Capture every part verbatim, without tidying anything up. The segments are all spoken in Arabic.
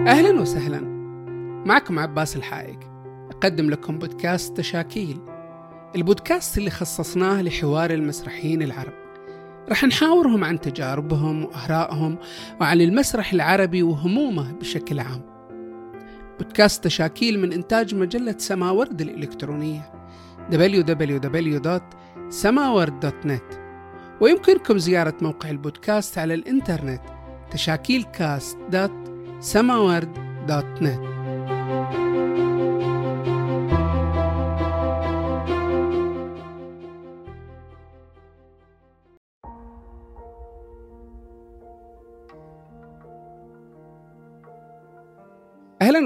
أهلا وسهلا، معكم عباس الحايك. أقدم لكم بودكاست تشاكيل، البودكاست اللي خصصناه لحوار المسرحيين العرب. رح نحاورهم عن تجاربهم وأهرائهم وعن المسرح العربي وهمومه بشكل عام. بودكاست تشاكيل من إنتاج مجلة سماورد الإلكترونية دبليو دبليو دبليو دوت سماورد دوت نت، ويمكنكم زيارة موقع البودكاست على الإنترنت تشاكيل كاست دوت samaword دوت net. أهلا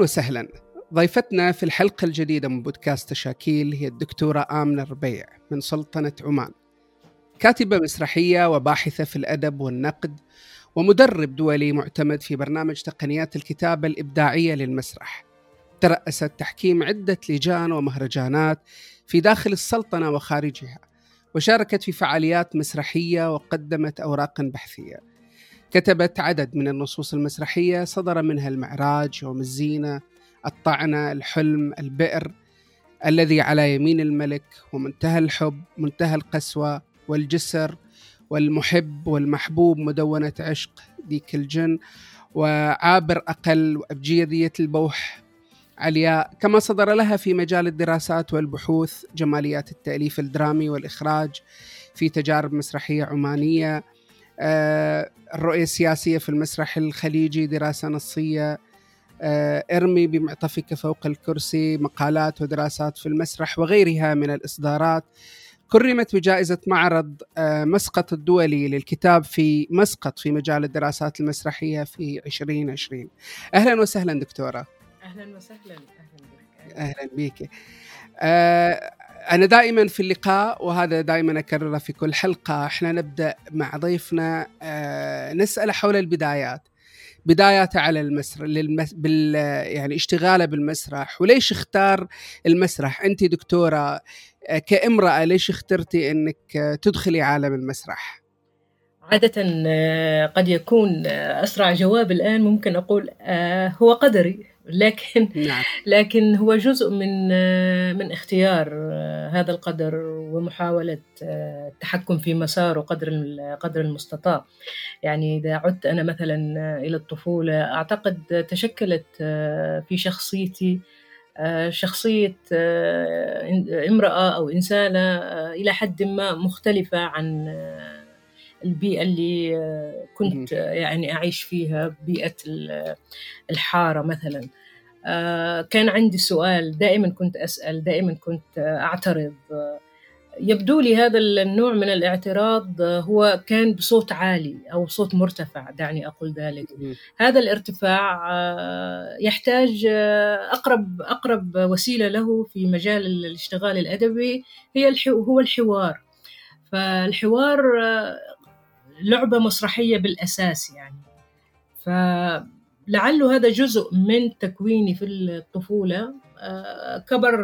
وسهلا، ضيفتنا في الحلقة الجديدة من بودكاست تشاكيل هي الدكتورة آمنة الربيع من سلطنة عمان، كاتبة مسرحية وباحثة في الأدب والنقد ومدرب دولي معتمد في برنامج تقنيات الكتابة الإبداعية للمسرح. ترأست تحكيم عدة لجان ومهرجانات في داخل السلطنة وخارجها، وشاركت في فعاليات مسرحية وقدمت أوراقا بحثية. كتبت عدد من النصوص المسرحية صدر منها المعراج، يوم الزينة، الطعنة، الحلم، البئر، الذي على يمين الملك، ومنتهى الحب، منتهى القسوة، والجسر، والمحب والمحبوب، مدونة عشق، ديك الجن، وعابر أقل، وأبجدية البوح، علياء. كما صدر لها في مجال الدراسات والبحوث جماليات التأليف الدرامي والإخراج في تجارب مسرحية عمانية، الرؤية السياسية في المسرح الخليجي، دراسة نصية، ارمي بمعطفك فوق الكرسي، مقالات ودراسات في المسرح وغيرها من الإصدارات. كرمت بجائزة معرض مسقط الدولي للكتاب في مسقط في مجال الدراسات المسرحية في عشرين عشرين. أهلا وسهلا دكتورة. أهلا وسهلا. أهلا بك. أنا دائما في اللقاء، وهذا دائما أكرره في كل حلقة، إحنا نبدأ مع ضيفنا نسأل حول البدايات، بداياته على المسرح، للمس... بال... يعني اشتغاله بالمسرح، وليش اختار المسرح. أنت دكتورة كامرأة، ليش اخترتي أنك تدخلي عالم المسرح؟ عادة قد يكون أسرع جواب الآن ممكن أقول هو قدري، لكن نعم. لكن هو جزء من من اختيار هذا القدر ومحاولة التحكم في مساره قدر قدر المستطاع. يعني إذا عدت أنا مثلا إلى الطفولة، أعتقد تشكلت في شخصيتي شخصية امرأة أو إنسانة إلى حد ما مختلفة عن البيئة اللي كنت يعني أعيش فيها، بيئة الحارة مثلا. كان عندي سؤال، دائما كنت أسأل، دائما كنت أعترض. يبدو لي هذا النوع من الاعتراض هو كان بصوت عالي أو صوت مرتفع، دعني أقول ذلك. هذا الارتفاع يحتاج أقرب أقرب وسيلة له في مجال الاشتغال الأدبي هي هو الحوار. فالحوار لعبة مسرحية بالأساس يعني، فلعله هذا جزء من تكويني في الطفولة كبر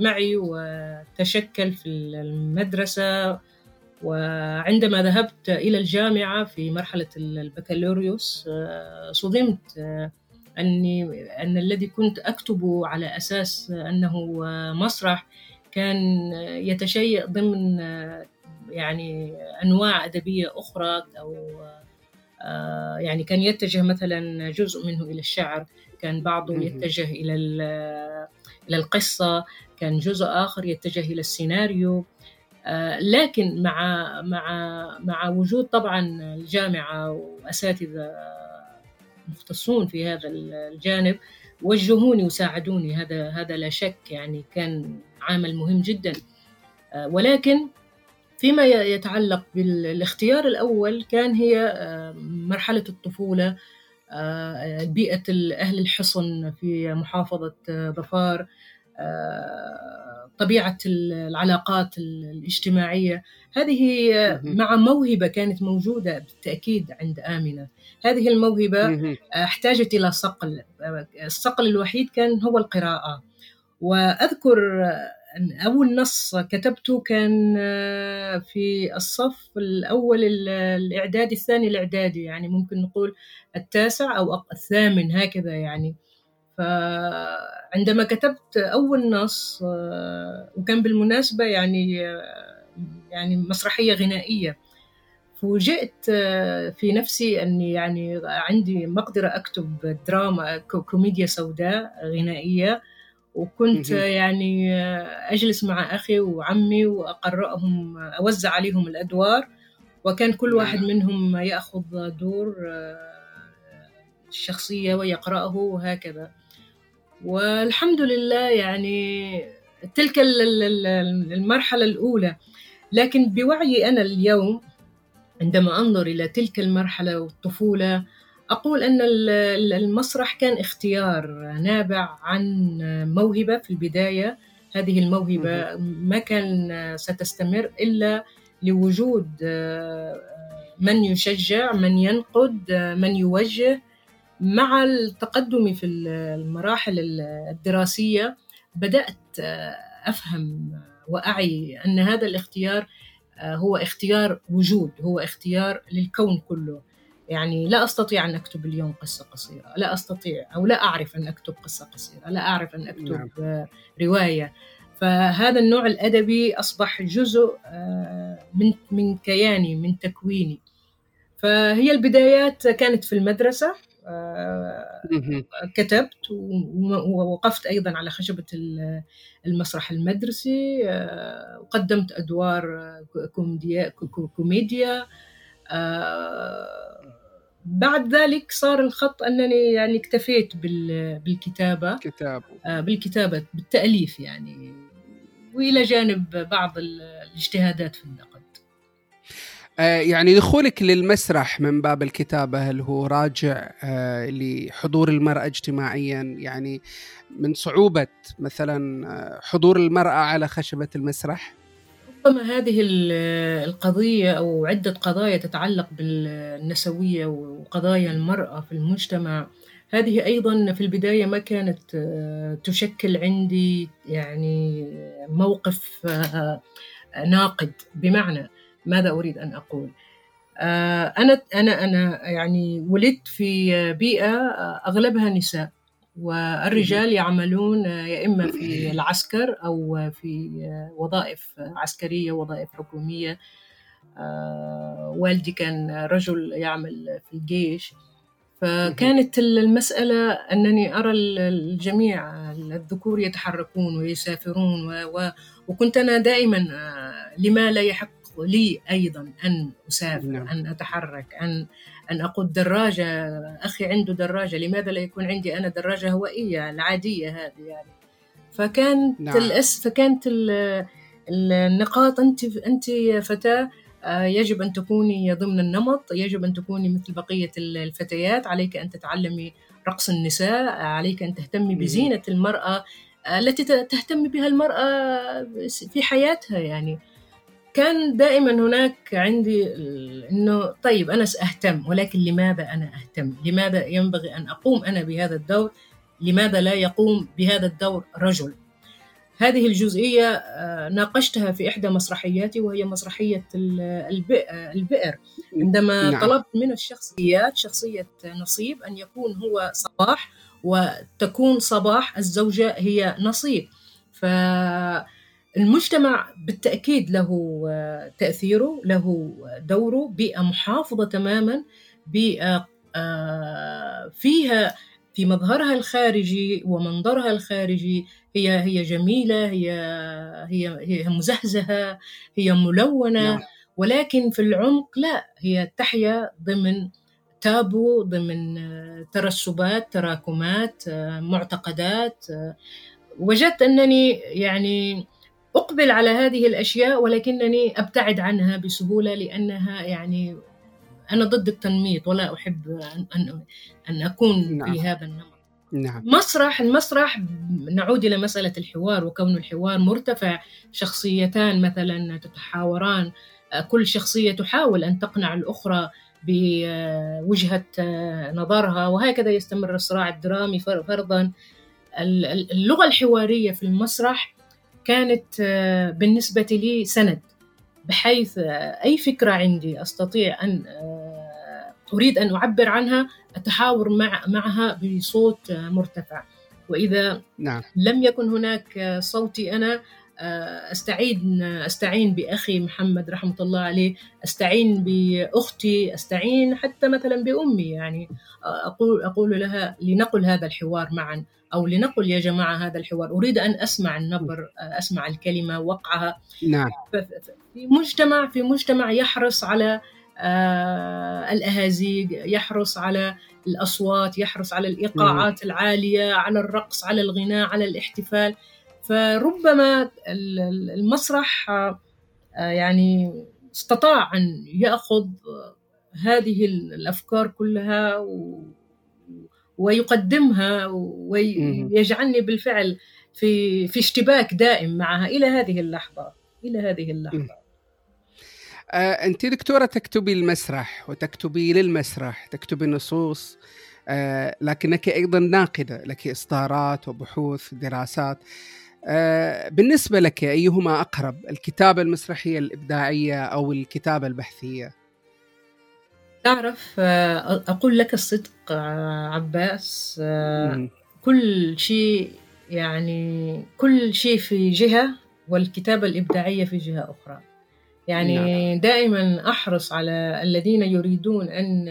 معي وتشكل في المدرسة. وعندما ذهبت إلى الجامعة في مرحلة البكالوريوس صدمت أني أن الذي كنت أكتبه على أساس أنه مسرح كان يتشيء ضمن يعني أنواع أدبية أخرى، أو يعني كان يتجه مثلا جزء منه إلى الشعر، كان بعضه يتجه إلى إلى القصة، كان جزء آخر يتجه إلى السيناريو. لكن مع مع مع وجود طبعا الجامعة وأساتذة مختصون في هذا الجانب وجهوني وساعدوني، هذا هذا لا شك يعني كان عامل مهم جدا. ولكن فيما يتعلق بالاختيار الأول كان هي مرحلة الطفولة، بيئة أهل الحصن في محافظة ظفار، طبيعة العلاقات الاجتماعية. هذه مع موهبة كانت موجودة بالتأكيد عند آمنة، هذه الموهبة احتاجت إلى صقل. الصقل الوحيد كان هو القراءة. وأذكر أول نص كتبته كان في الصف الأول الإعدادي الثاني الإعدادي، يعني ممكن نقول التاسع أو الثامن هكذا يعني. فعندما كتبت أول نص، وكان بالمناسبة يعني يعني مسرحية غنائية، فوجئت في نفسي أني يعني عندي مقدرة أكتب دراما كوميديا سوداء غنائية. وكنت يعني أجلس مع أخي وعمي وأقرأهم، أوزع عليهم الأدوار، وكان كل واحد منهم يأخذ دور الشخصية ويقرأه وهكذا. والحمد لله يعني تلك المرحلة الأولى. لكن بوعي أنا اليوم عندما أنظر إلى تلك المرحلة والطفولة أقول أن المسرح كان اختيار نابع عن موهبة في البداية. هذه الموهبة ما كان ستستمر إلا لوجود من يشجع، من ينقد، من يوجه. مع التقدم في المراحل الدراسية بدأت أفهم وأعي أن هذا الاختيار هو اختيار وجود، هو اختيار للكون كله. يعني لا أستطيع أن أكتب اليوم قصة قصيرة، لا أستطيع أو لا أعرف أن أكتب قصة قصيرة، لا أعرف أن أكتب نعم. رواية. فهذا النوع الأدبي أصبح جزء من من كياني، من تكويني. فهي البدايات كانت في المدرسة، كتبت ووقفت أيضا على خشبة المسرح المدرسي، وقدمت أدوار كوميديا. بعد ذلك صار الخط أنني يعني اكتفيت بالكتابة بالكتابة بالتأليف يعني، وإلى جانب بعض الاجتهادات في النقد. يعني دخولك للمسرح من باب الكتابة، هل هو راجع لحضور المرأة اجتماعيا؟ يعني من صعوبة مثلا حضور المرأة على خشبة المسرح؟ ربما هذه القضية أو عدة قضايا تتعلق بالنسوية وقضايا المرأة في المجتمع، هذه أيضا في البداية ما كانت تشكل عندي يعني موقف ناقد. بمعنى ماذا أريد أن أقول؟ أنا أنا أنا يعني ولدت في بيئة أغلبها نساء، والرجال يعملون يا إما في العسكر أو في وظائف عسكرية، وظائف حكومية. والدي كان رجل يعمل في الجيش، فكانت المسألة أنني أرى الجميع الذكور يتحركون ويسافرون، و... وكنت أنا دائما لما لا يحق لي أيضا أن أسافر، نعم. أن أتحرك، أن أن أقود دراجة. أخي عنده دراجة، لماذا لا يكون عندي أنا دراجة هوائية العادية هذه يعني؟ فكانت نعم. الأس فكانت النقاط، أنت أنت فتاة يجب أن تكوني ضمن النمط، يجب أن تكوني مثل بقية الفتيات، عليك أن تتعلمي رقص النساء، عليك أن تهتمي بزينة المرأة التي تهتم بها المرأة في حياتها يعني. كان دائما هناك عندي إنه طيب أنا سأهتم، ولكن لماذا أنا أهتم؟ لماذا ينبغي أن أقوم أنا بهذا الدور؟ لماذا لا يقوم بهذا الدور رجل؟ هذه الجزئية ناقشتها في إحدى مسرحياتي، وهي مسرحية البئر، عندما نعم. طلبت من الشخصيات، شخصية نصيب، أن يكون هو صباح وتكون صباح الزوجة هي نصيب. ف المجتمع بالتأكيد له تأثيره، له دوره. بيئة محافظة تماما، بيئة فيها في مظهرها الخارجي ومنظرها الخارجي هي هي جميلة، هي هي هي مزهزهة، هي ملونة، ولكن في العمق لا، هي تحيا ضمن تابو، ضمن ترسبات، تراكمات، معتقدات. وجدت أنني يعني أقبل على هذه الأشياء، ولكنني أبتعد عنها بسهولة، لأنها يعني أنا ضد التنميط، ولا أحب أن, أن أكون نعم. في هذا النمط. نعم. مسرح المسرح نعود إلى مسألة الحوار، وكون الحوار مرتفع، شخصيتان مثلا تتحاوران، كل شخصية تحاول أن تقنع الأخرى بوجهة نظرها، وهكذا يستمر الصراع الدرامي فرضا. اللغة الحوارية في المسرح كانت بالنسبة لي سند، بحيث أي فكرة عندي أستطيع أن أريد أن أعبر عنها أتحاور مع معها بصوت مرتفع، وإذا نعم. لم يكن هناك صوتي أنا أستعين أستعين بأخي محمد رحمة الله عليه، أستعين بأختي، أستعين حتى مثلا بأمي، يعني أقول أقول لها لنقل هذا الحوار معا، أو لنقل يا جماعة هذا الحوار، أريد أن أسمع النبر، أسمع الكلمة وقعها. نعم. في مجتمع في مجتمع يحرص على الأهازيج، يحرص على الأصوات، يحرص على الإيقاعات مم. العالية، على الرقص، على الغناء، على الاحتفال، فربما المسرح يعني استطاع أن يأخذ هذه الأفكار كلها و... ويقدمها ويجعلني بالفعل في في اشتباك دائم معها إلى هذه اللحظة إلى هذه اللحظة مم. أنت دكتورة تكتبي المسرح وتكتبي للمسرح، تكتبي نصوص، لكنك أيضا ناقدة، لك إصدارات وبحوث دراسات. بالنسبة لك أيهما أقرب، الكتابة المسرحية الإبداعية أو الكتابة البحثية؟ تعرف، أقول لك الصدق عباس، كل شيء يعني كل شيء في جهة والكتابة الإبداعية في جهة أخرى. يعني دائما أحرص على الذين يريدون أن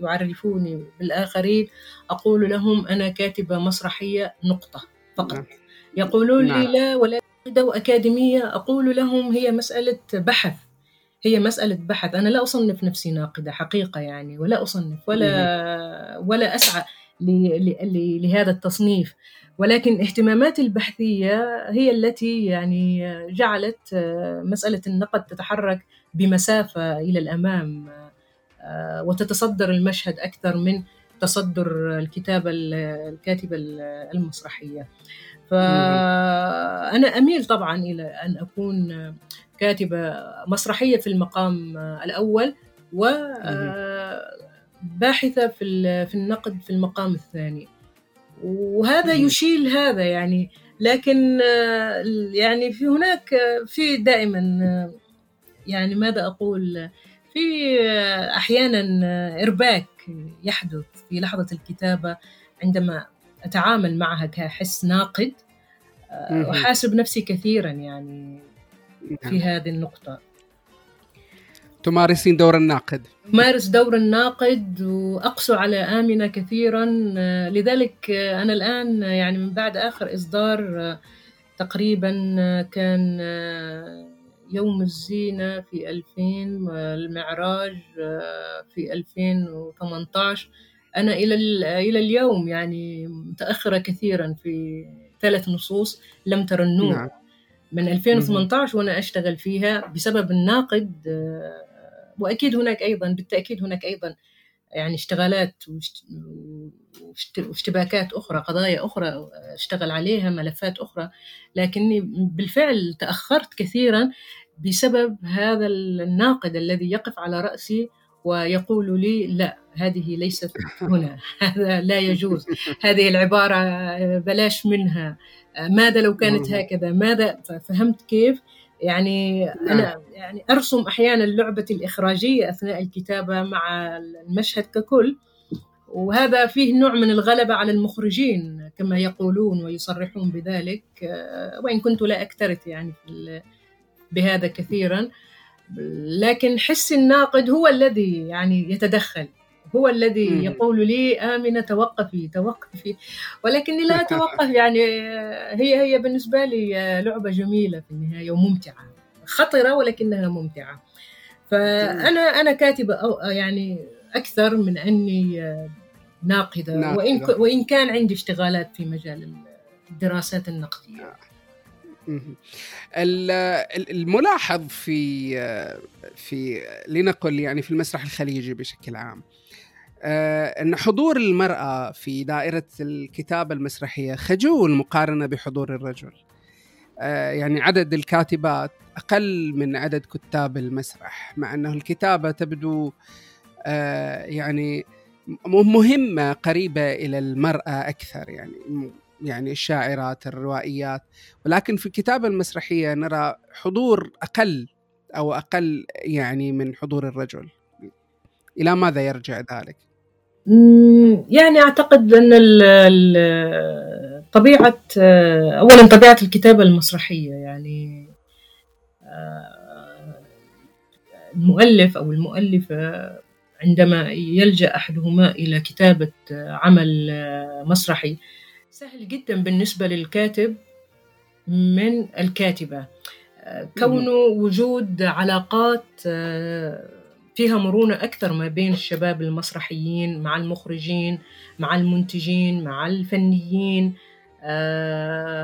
يعرفوني بالآخرين، أقول لهم أنا كاتبة مسرحية نقطة فقط. يقولون لي لا ولا دو أكاديمية، أقول لهم هي مسألة بحث، هي مسألة بحث. أنا لا أصنف نفسي ناقدة حقيقة، يعني ولا أصنف ولا ولا أسعى لهذا التصنيف، ولكن اهتماماتي البحثية هي التي يعني جعلت مسألة النقد تتحرك بمسافة إلى الأمام وتتصدر المشهد أكثر من تصدر الكتابة الكاتبة المسرحية. فأنا أميل طبعا إلى أن أكون كاتبة مسرحية في المقام الأول، وباحثة في النقد في المقام الثاني، وهذا يشيل هذا يعني. لكن يعني في هناك في دائما يعني ماذا أقول، في أحيانا إرباك يحدث في لحظة الكتابة عندما أتعامل معها كحس ناقد، وحاسب نفسي كثيرا يعني في هذه النقطة. تمارسين دور الناقد. مارس دور الناقد، وأقسو على آمنة كثيرا. لذلك أنا الآن يعني من بعد آخر إصدار تقريبا كان يوم الزينة في ألفين، والمعراج في ألفين وثمانية عشر، أنا إلى إلى اليوم يعني متأخرة كثيرا في ثلاث نصوص لم تر النور. نعم. من ألفين وثمانية عشر وأنا أشتغل فيها بسبب الناقد. وأكيد هناك أيضا بالتأكيد هناك أيضا يعني اشتغالات واشتباكات أخرى، قضايا أخرى اشتغل عليها، ملفات أخرى، لكني بالفعل تأخرت كثيرا بسبب هذا الناقد الذي يقف على رأسي ويقول لي لا، هذه ليست هنا، هذا لا يجوز، هذه العبارة بلاش منها، ماذا لو كانت هكذا، ماذا. فهمت كيف يعني؟ أنا يعني أرسم أحيانا اللعبة الإخراجية أثناء الكتابة مع المشهد ككل، وهذا فيه نوع من الغلبة على المخرجين كما يقولون ويصرحون بذلك، وإن كنت لا أكترث يعني بهذا كثيرا. لكن حس الناقد هو الذي يعني يتدخل، هو الذي يقول لي آمنة توقفي توقفي، ولكني لا أتوقف. يعني هي هي بالنسبة لي لعبة جميلة في النهاية وممتعة، خطرة ولكنها ممتعة. فأنا أنا كاتبة أو يعني أكثر من أني ناقدة، وإن وإن كان عندي اشتغالات في مجال الدراسات النقدية. الملاحظ في في لنقل يعني في المسرح الخليجي بشكل عام أن حضور المرأة في دائرة الكتابة المسرحية خجول مقارنة بحضور الرجل، يعني عدد الكاتبات أقل من عدد كتاب المسرح، مع أنه الكتابة تبدو يعني مهمة قريبة إلى المرأة أكثر، يعني يعني الشاعرات الروائيات، ولكن في الكتابة المسرحية نرى حضور أقل أو أقل يعني من حضور الرجل. إلى ماذا يرجع ذلك؟ يعني أعتقد أن طبيعة أولا طبيعة الكتابة المسرحية، يعني المؤلف أو المؤلفة عندما يلجأ أحدهما إلى كتابة عمل مسرحي سهل جدا بالنسبة للكاتب من الكاتبة كونه وجود علاقات فيها مرونة أكثر ما بين الشباب المسرحيين مع المخرجين مع المنتجين مع الفنيين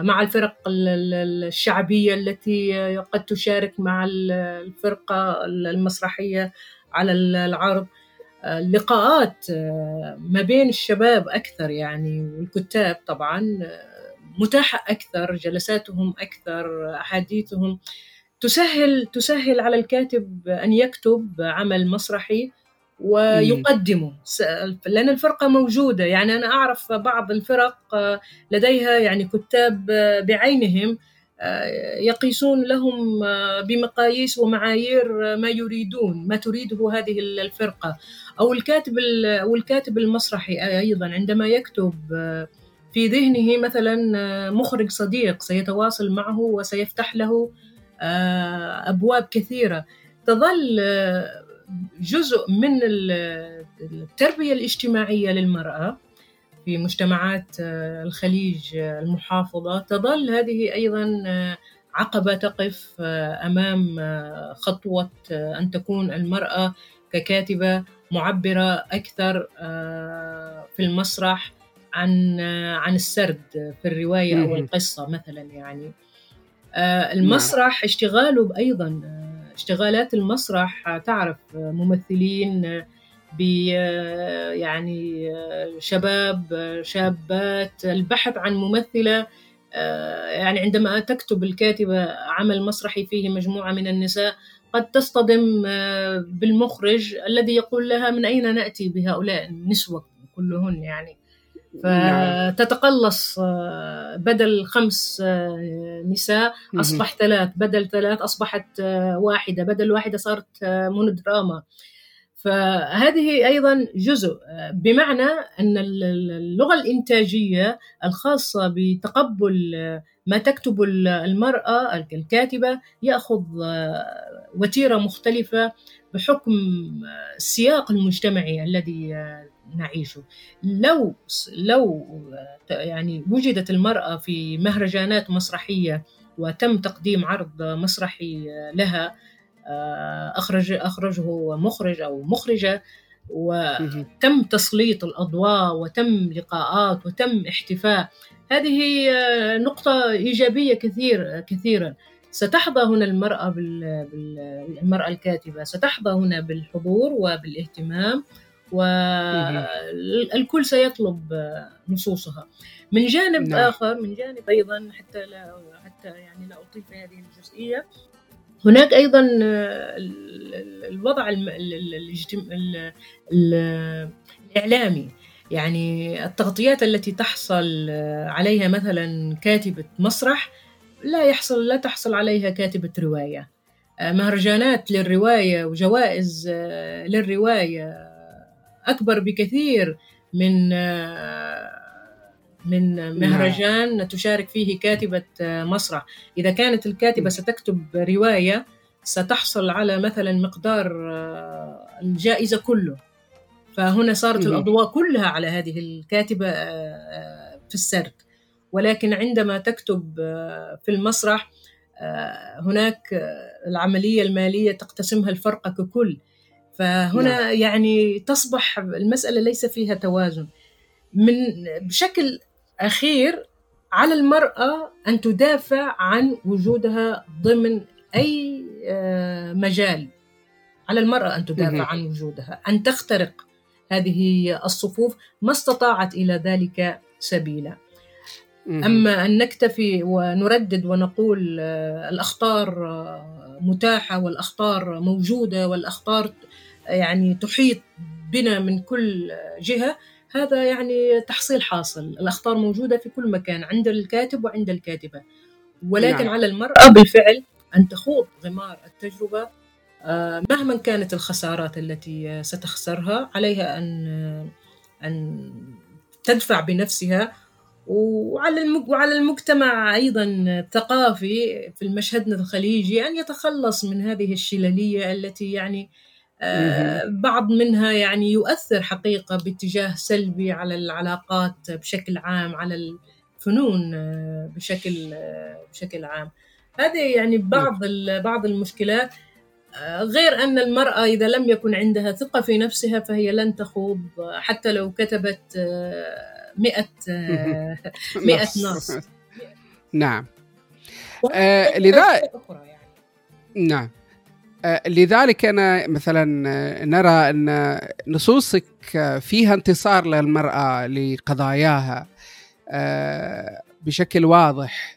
مع الفرق الشعبية التي قد تشارك مع الفرقة المسرحية على العرض، اللقاءات ما بين الشباب أكثر يعني، والكتاب طبعا متاحة أكثر، جلساتهم أكثر، أحاديثهم تسهل تسهل على الكاتب أن يكتب عمل مسرحي ويقدمه، لأن الفرقة موجودة. يعني أنا أعرف بعض الفرق لديها يعني كتاب بعينهم يقيسون لهم بمقاييس ومعايير ما يريدون ما تريده هذه الفرقة، أو الكاتب أو الكاتب المسرحي أيضا عندما يكتب في ذهنه مثلا مخرج صديق سيتواصل معه وسيفتح له أبواب كثيرة. تظل جزء من التربية الاجتماعية للمرأة في مجتمعات الخليج المحافظة، تظل هذه أيضا عقبة تقف أمام خطوة أن تكون المرأة ككاتبة معبرة أكثر في المسرح عن عن السرد في الرواية أو القصة مثلا. يعني المسرح اشتغاله أيضا، اشتغالات المسرح تعرف ممثلين ب يعني شباب شابات، البحث عن ممثلة. يعني عندما تكتب الكاتبة عمل مسرحي فيه مجموعة من النساء قد تصطدم بالمخرج الذي يقول لها من أين نأتي بهؤلاء النسوة كلهن، يعني فتتقلص بدل خمس نساء أصبح ثلاث، بدل ثلاث أصبحت واحدة، بدل واحدة صارت مونودراما. فهذه أيضا جزء، بمعنى أن اللغة الإنتاجية الخاصة بتقبل ما تكتب المرأة الكاتبة يأخذ وتيرة مختلفة بحكم السياق المجتمعي الذي نعيشه. لو لو يعني وجدت المرأة في مهرجانات مسرحية وتم تقديم عرض مسرحي لها أخرج أخرجه مخرج أو مخرجة وتم تسليط الأضواء وتم لقاءات وتم احتفاء، هذه نقطة إيجابية كثير كثيرا. ستحظى هنا المرأة بالمرأة الكاتبة ستحظى هنا بالحضور وبالاهتمام، والكل سيطلب نصوصها. من جانب نعم. آخر، من جانب أيضا حتى لا حتى يعني لا أطيل في هذه الجزئية، هناك أيضا الوضع الإعلامي، يعني التغطيات التي تحصل عليها مثلا كاتبة مسرح لا يحصل لا تحصل عليها كاتبة رواية. مهرجانات للرواية وجوائز للرواية أكبر بكثير من من مهرجان تشارك فيه كاتبة مسرح. إذا كانت الكاتبة ستكتب رواية ستحصل على مثلا مقدار الجائزة كله، فهنا صارت الأضواء كلها على هذه الكاتبة في السرد. ولكن عندما تكتب في المسرح هناك العملية المالية تقتسمها الفرقة ككل، فهنا يعني تصبح المسألة ليس فيها توازن. من بشكل أخير على المرأة أن تدافع عن وجودها ضمن أي مجال، على المرأة أن تدافع عن وجودها، أن تخترق هذه الصفوف ما استطاعت إلى ذلك سبيلا. أما أن نكتفي ونردد ونقول الأخطار متاحة والأخطار موجودة والأخطار يعني تحيط بنا من كل جهة، هذا يعني تحصيل حاصل. الأخطار موجودة في كل مكان عند الكاتب وعند الكاتبة، ولكن نعم. على المرأة بالفعل أن تخوض غمار التجربة مهما كانت الخسارات التي ستخسرها، عليها أن أن تدفع بنفسها. وعلى المجتمع أيضا الثقافي في المشهد الخليجي أن يتخلص من هذه الشللية التي يعني بعض منها يعني يؤثر حقيقة باتجاه سلبي على العلاقات بشكل عام، على الفنون بشكل بشكل عام. هذه يعني بعض بعض المشكلات، غير أن المرأة إذا لم يكن عندها ثقة في نفسها فهي لن تخوض حتى لو كتبت مئة مئة نص. نعم. آه لذا نعم آه لذلك أنا مثلا نرى أن نصوصك فيها انتصار للمرأة لقضاياها آه بشكل واضح.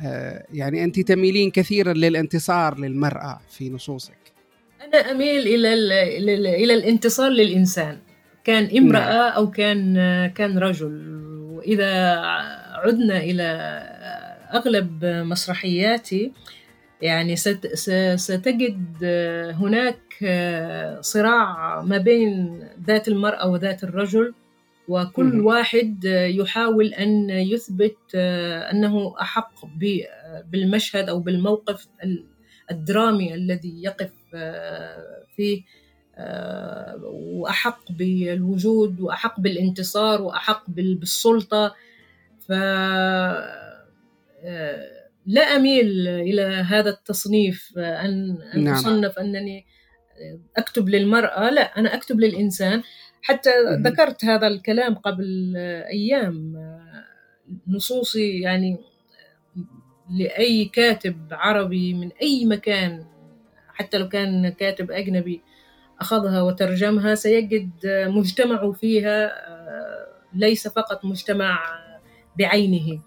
آه يعني أنت تميلين كثيرا للانتصار للمرأة في نصوصك. أنا أميل إلى إلى الانتصار للإنسان، كان امرأة أو كان كان رجل. وإذا عدنا إلى أغلب مسرحياتي يعني ستجد هناك صراع ما بين ذات المرأة وذات الرجل، وكل واحد يحاول أن يثبت أنه أحق بالمشهد أو بالموقف الدرامي الذي يقف فيه، وأحق بالوجود وأحق بالانتصار وأحق بالسلطة. فلا أميل إلى هذا التصنيف أن نعم. أصنف أنني أكتب للمرأة، لا، أنا أكتب للإنسان. حتى ذكرت هذا الكلام قبل أيام، نصوصي يعني لأي كاتب عربي من أي مكان، حتى لو كان كاتب أجنبي أخذها وترجمها، سيجد مجتمعه فيها ليس فقط مجتمع بعينه.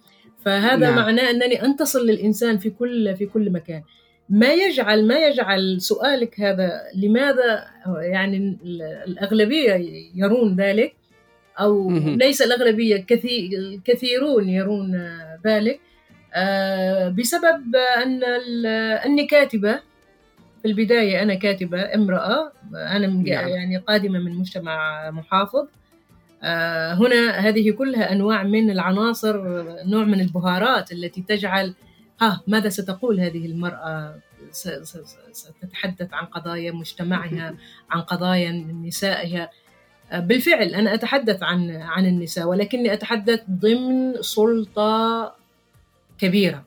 فهذا نعم. معناه أنني أنتصر للإنسان في كل في كل مكان. ما يجعل ما يجعل سؤالك هذا لماذا يعني الأغلبية يرون ذلك، أو مهم. ليس الأغلبية، كثير الكثيرون يرون ذلك بسبب أن أني كاتبة في البداية. أنا كاتبة امرأة، أنا يعني قادمة من مجتمع محافظ، هنا هذه كلها أنواع من العناصر، نوع من البهارات التي تجعل ها ماذا ستقول هذه المرأة، ستتحدث عن قضايا مجتمعها، عن قضايا نسائها. بالفعل أنا أتحدث عن عن النساء، ولكني أتحدث ضمن سلطة كبيرة،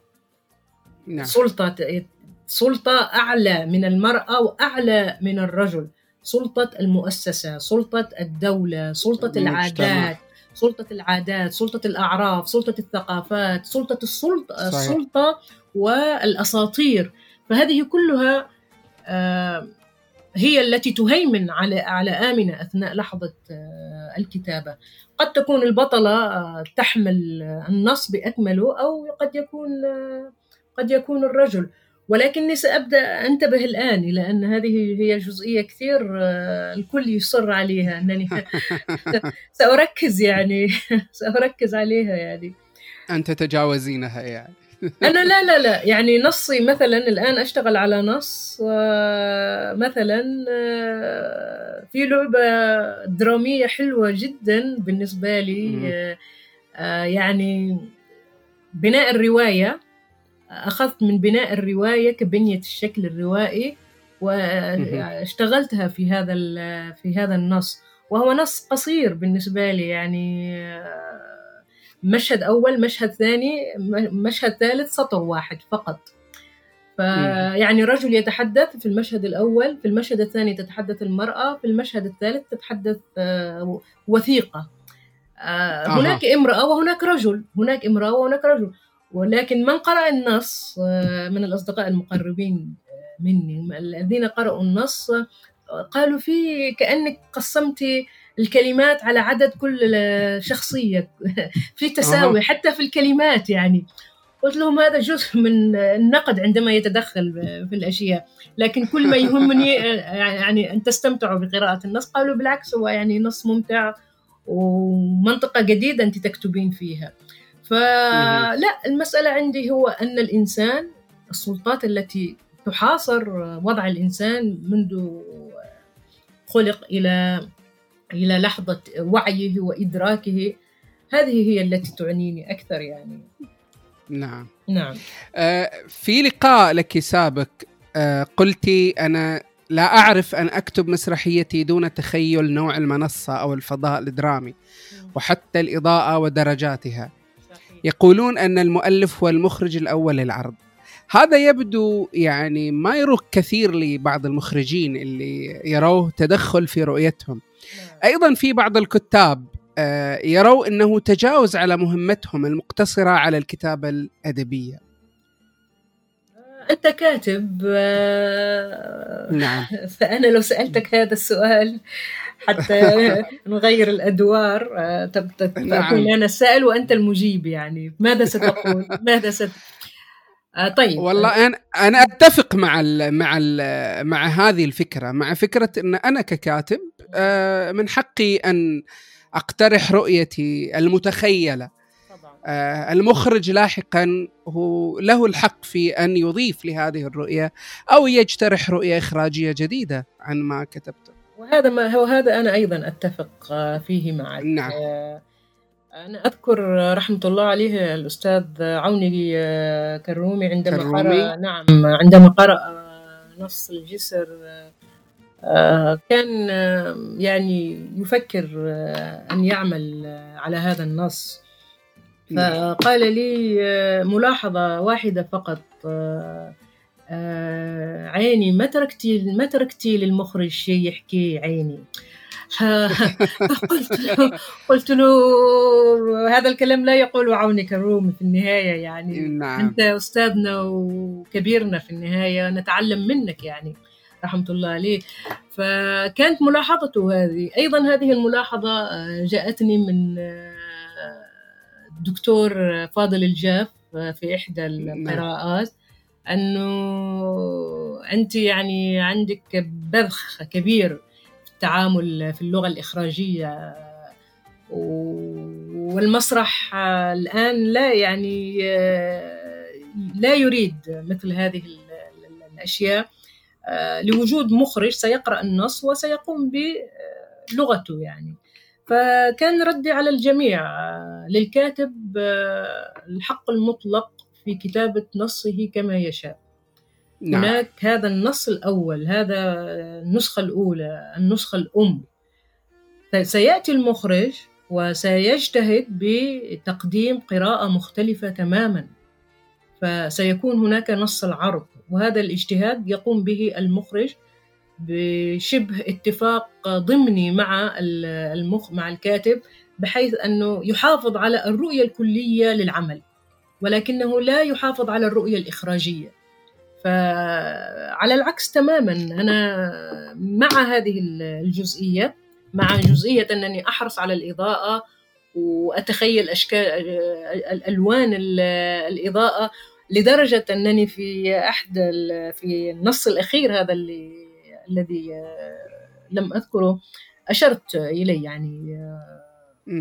نعم. سلطة سلطة أعلى من المرأة وأعلى من الرجل، سلطة المؤسسة، سلطة الدولة، سلطة العادات، سلطة العادات، سلطة الأعراف، سلطة الثقافات، سلطة السلطة, السلطة والأساطير. فهذه كلها هي التي تهيمن على على آمنة أثناء لحظة الكتابة. قد تكون البطلة تحمل النص بأكمله، أو قد يكون قد يكون الرجل. ولكني سأبدأ أنتبه الآن إلى أن هذه هي جزئية كثير الكل يصر عليها، أنني سأركز يعني سأركز عليها يعني أن تتجاوزينها يعني أنا لا لا لا يعني نصي مثلا الآن أشتغل على نص مثلا في لعبة درامية حلوة جدا بالنسبة لي، يعني بناء الرواية، أخذت من بناء الرواية كبنية الشكل الروائي واشتغلتها في هذا في هذا النص، وهو نص قصير بالنسبة لي، يعني مشهد أول، مشهد ثاني، مشهد ثالث، سطر واحد فقط. فيعني رجل يتحدث في المشهد الأول، في المشهد الثاني تتحدث المرأة، في المشهد الثالث تتحدث وثيقة. هناك امرأة وهناك رجل، هناك امرأة وهناك رجل. ولكن من قرأ النص من الأصدقاء المقربين مني الذين قرأوا النص قالوا فيه كأنك قسمتي الكلمات على عدد كل شخصية، في تساوي حتى في الكلمات. يعني قلت لهم هذا جزء من النقد عندما يتدخل في الأشياء، لكن كل ما يهمني يعني أن تستمتعوا بقراءة النص. قالوا بالعكس هو يعني نص ممتع ومنطقة جديدة أنت تكتبين فيها. فلا المسألة عندي هو أن الإنسان، السلطات التي تحاصر وضع الإنسان منذ خلق إلى إلى لحظة وعيه وإدراكه، هذه هي التي تعنيني أكثر يعني. نعم نعم. آه في لقاء لك سابق آه قلتي أنا لا أعرف أن أكتب مسرحيتي دون تخيل نوع المنصة أو الفضاء الدرامي وحتى الإضاءة ودرجاتها. يقولون أن المؤلف هو المخرج الأول للعرض. هذا يبدو يعني ما يروق كثير لبعض المخرجين اللي يروه تدخل في رؤيتهم. أيضا في بعض الكتاب يروا أنه تجاوز على مهمتهم المقتصرة على الكتابة الأدبية. أنت كاتب. نعم. فأنا لو سألتك هذا السؤال حتى نغير الأدوار تقول نعم. أنا السائل وأنت المجيب، يعني ماذا ستقول؟ ماذا ست... آه طيب. والله أنا أنا أتفق مع ال مع ال مع هذه الفكرة، مع فكرة أن أنا ككاتب آه من حقي أن أقترح رؤيتي المتخيلة. آه المخرج لاحقا هو له الحق في أن يضيف لهذه الرؤية أو يجترح رؤية إخراجية جديده عن ما كتبته، وهذا ما هو هذا أنا أيضا أتفق فيه معك. نعم. آه أنا أذكر رحمة الله عليه الأستاذ عوني كرومي عندما كرومي. قرأ نعم عندما قرأ نص الجسر كان يعني يفكر أن يعمل على هذا النص، فقال لي ملاحظة واحدة فقط، عيني ما تركتي ما تركتي للمخرج شيء يحكي عيني. قلت له قلت له هذا الكلام لا يقول عوني كرومي في النهاية، يعني نعم. أنت أستاذنا وكبيرنا في النهاية، نتعلم منك يعني رحمة الله عليه. فكانت ملاحظته هذه. أيضا هذه الملاحظة جاءتني من الدكتور فاضل الجاف في إحدى القراءات، أنه أنت يعني عندك بذخ كبير التعامل في اللغة الإخراجية، والمسرح الآن لا يعني لا يريد مثل هذه الأشياء لوجود مخرج سيقرأ النص وسيقوم بلغته يعني. فكان ردي على الجميع للكاتب الحق المطلق في كتابة نصه كما يشاء. نعم. هناك هذا النص الأول، هذا النسخة الأولى، النسخة الأم، سيأتي المخرج وسيجتهد بتقديم قراءة مختلفة تماما، فسيكون هناك نص العرض، وهذا الاجتهاد يقوم به المخرج بشبه اتفاق ضمني مع المخ مع الكاتب، بحيث أنه يحافظ على الرؤية الكلية للعمل ولكنه لا يحافظ على الرؤية الإخراجية. فعلى العكس تماما أنا مع هذه الجزئية، مع جزئية أنني أحرص على الإضاءة وأتخيل أشكال الألوان الإضاءة، لدرجة أنني في أحد في النص الأخير هذا اللي الذي لم أذكره أشرت إليه، يعني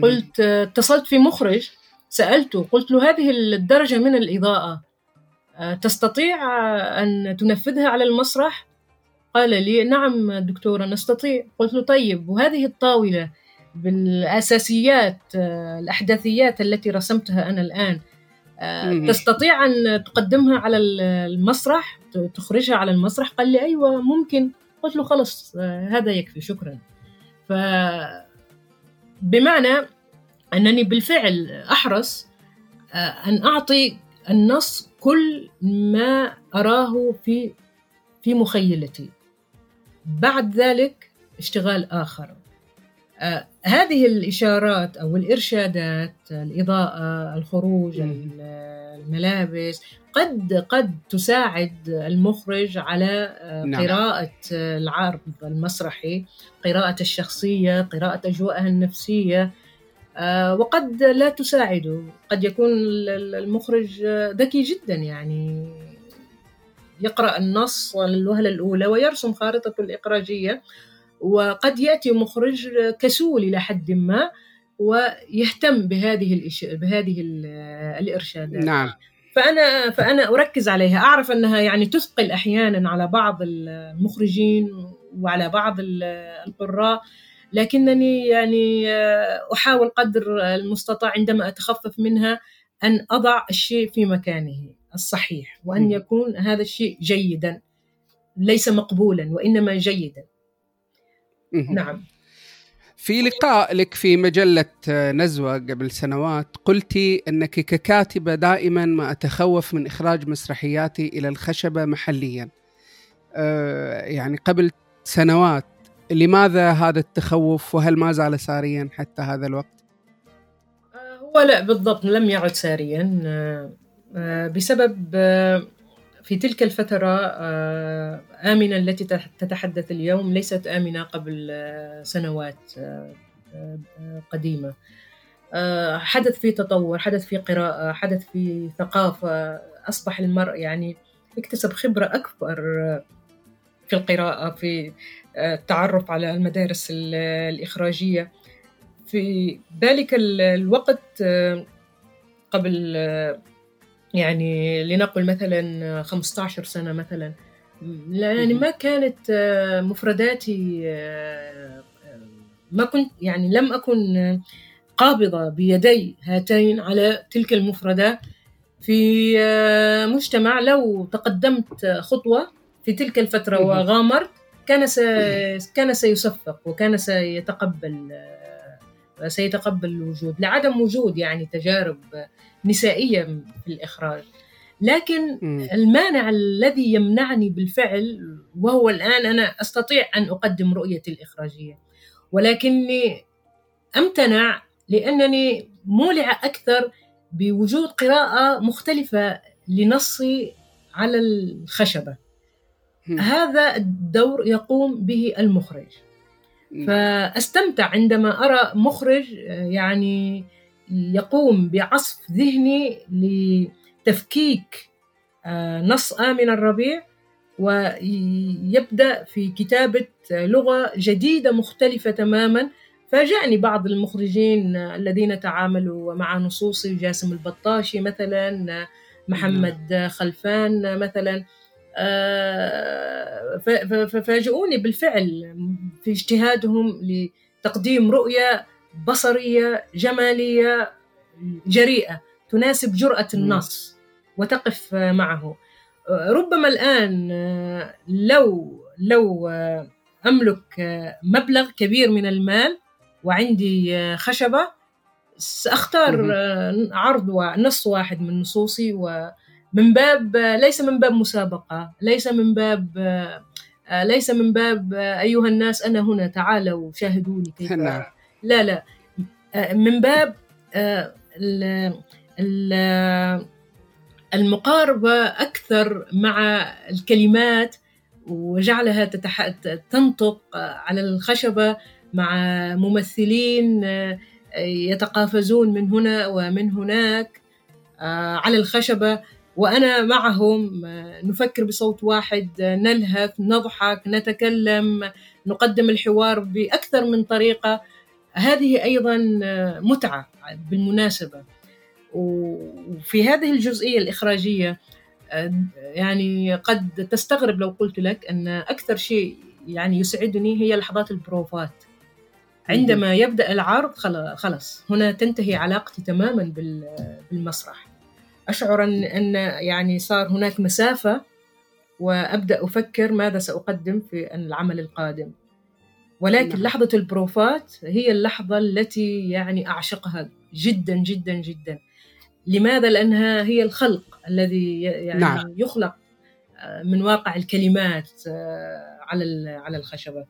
قلت اتصلت في مخرج سألته قلت له هذه الدرجة من الإضاءة تستطيع أن تنفذها على المسرح؟ قال لي نعم دكتورة نستطيع. قلت له طيب وهذه الطاولة بالأساسيات الأحداثيات التي رسمتها أنا الآن تستطيع أن تقدمها على المسرح، تخرجها على المسرح؟ قال لي أيوة ممكن. قلت له خلص هذا يكفي شكرا. فبمعنى أنني بالفعل أحرص أن أعطي النص كل ما أراه في في مخيلتي، بعد ذلك اشتغال آخر. آه هذه الإشارات أو الإرشادات، الإضاءة، الخروج، الملابس، قد قد تساعد المخرج على قراءة العرض المسرحي، قراءة الشخصية، قراءة أجواءها النفسية، وقد لا تساعده. قد يكون المخرج ذكي جدا يعني يقرأ النص للوهلة الأولى ويرسم خارطته الإخراجية، وقد يأتي مخرج كسول إلى حد ما ويهتم بهذه الإش... بهذه الإرشادات. نعم. فأنا فأنا أركز عليها. أعرف أنها يعني تثقل أحيانا على بعض المخرجين وعلى بعض القراء، لكنني يعني أحاول قدر المستطاع عندما أتخفف منها أن أضع الشيء في مكانه الصحيح، وأن يكون هذا الشيء جيدا، ليس مقبولا وإنما جيدا. نعم. في لقاء لك في مجلة نزوة قبل سنوات قلتي أنك ككاتبة دائما ما أتخوف من إخراج مسرحياتي إلى الخشبة محليا، أه يعني قبل سنوات، لماذا هذا التخوف وهل ما زال ساريا حتى هذا الوقت؟ هو لا بالضبط لم يعد ساريا، بسبب في تلك الفترة آمنة التي تتحدث اليوم ليست آمنة قبل سنوات قديمة. حدث في تطور، حدث في قراءة، حدث في ثقافة، أصبح المرء يعني اكتسب خبرة أكبر في القراءة، في التعرف على المدارس الإخراجية. في ذلك الوقت قبل يعني لنقل مثلا خمسة عشر سنة مثلا، يعني ما كانت مفرداتي، ما كنت يعني لم أكن قابضة بيدي هاتين على تلك المفردة في مجتمع. لو تقدمت خطوة في تلك الفترة وغامرت كان كان سيصفق وكان سيتقبل سيتقبل الوجود، لعدم وجود يعني تجارب نسائية في الإخراج. لكن المانع الذي يمنعني بالفعل، وهو الآن أنا أستطيع أن أقدم رؤيتي الإخراجية، ولكني أمتنع لأنني مولعة أكثر بوجود قراءة مختلفة لنصي على الخشبة. هذا الدور يقوم به المخرج، فأستمتع عندما أرى مخرج يعني يقوم بعصف ذهني لتفكيك نص آمنة الربيع ويبدأ في كتابة لغة جديدة مختلفة تماما. فاجأني بعض المخرجين الذين تعاملوا مع نصوصي، جاسم البطاشي مثلا، محمد خلفان مثلا، ففاجئوني بالفعل في اجتهادهم لتقديم رؤية بصرية جمالية جريئة تناسب جرأة النص وتقف معه. ربما الآن لو لو أملك مبلغ كبير من المال وعندي خشبة سأختار عرض ونص واحد من نصوصي، ومن باب ليس من باب مسابقة، ليس من باب ليس من باب أيها الناس أنا هنا تعالوا شاهدوني كيف، لا لا، من باب المقاربة أكثر مع الكلمات وجعلها تنطق على الخشبة مع ممثلين يتقافزون من هنا ومن هناك على الخشبة، وأنا معهم نفكر بصوت واحد، نلهث، نضحك، نتكلم، نقدم الحوار بأكثر من طريقة. هذه أيضا متعة بالمناسبة. وفي هذه الجزئية الإخراجية يعني قد تستغرب لو قلت لك أن أكثر شيء يعني يسعدني هي لحظات البروفات، عندما يبدأ العرض خلص هنا تنتهي علاقتي تماما بالمسرح، أشعر أن يعني صار هناك مسافة، وأبدأ أفكر ماذا سأقدم في العمل القادم. ولكن لحظة البروفات هي اللحظة التي يعني أعشقها جدا جدا جدا. لماذا؟ لأنها هي الخلق الذي يعني نعم. يخلق من واقع الكلمات على على الخشبة.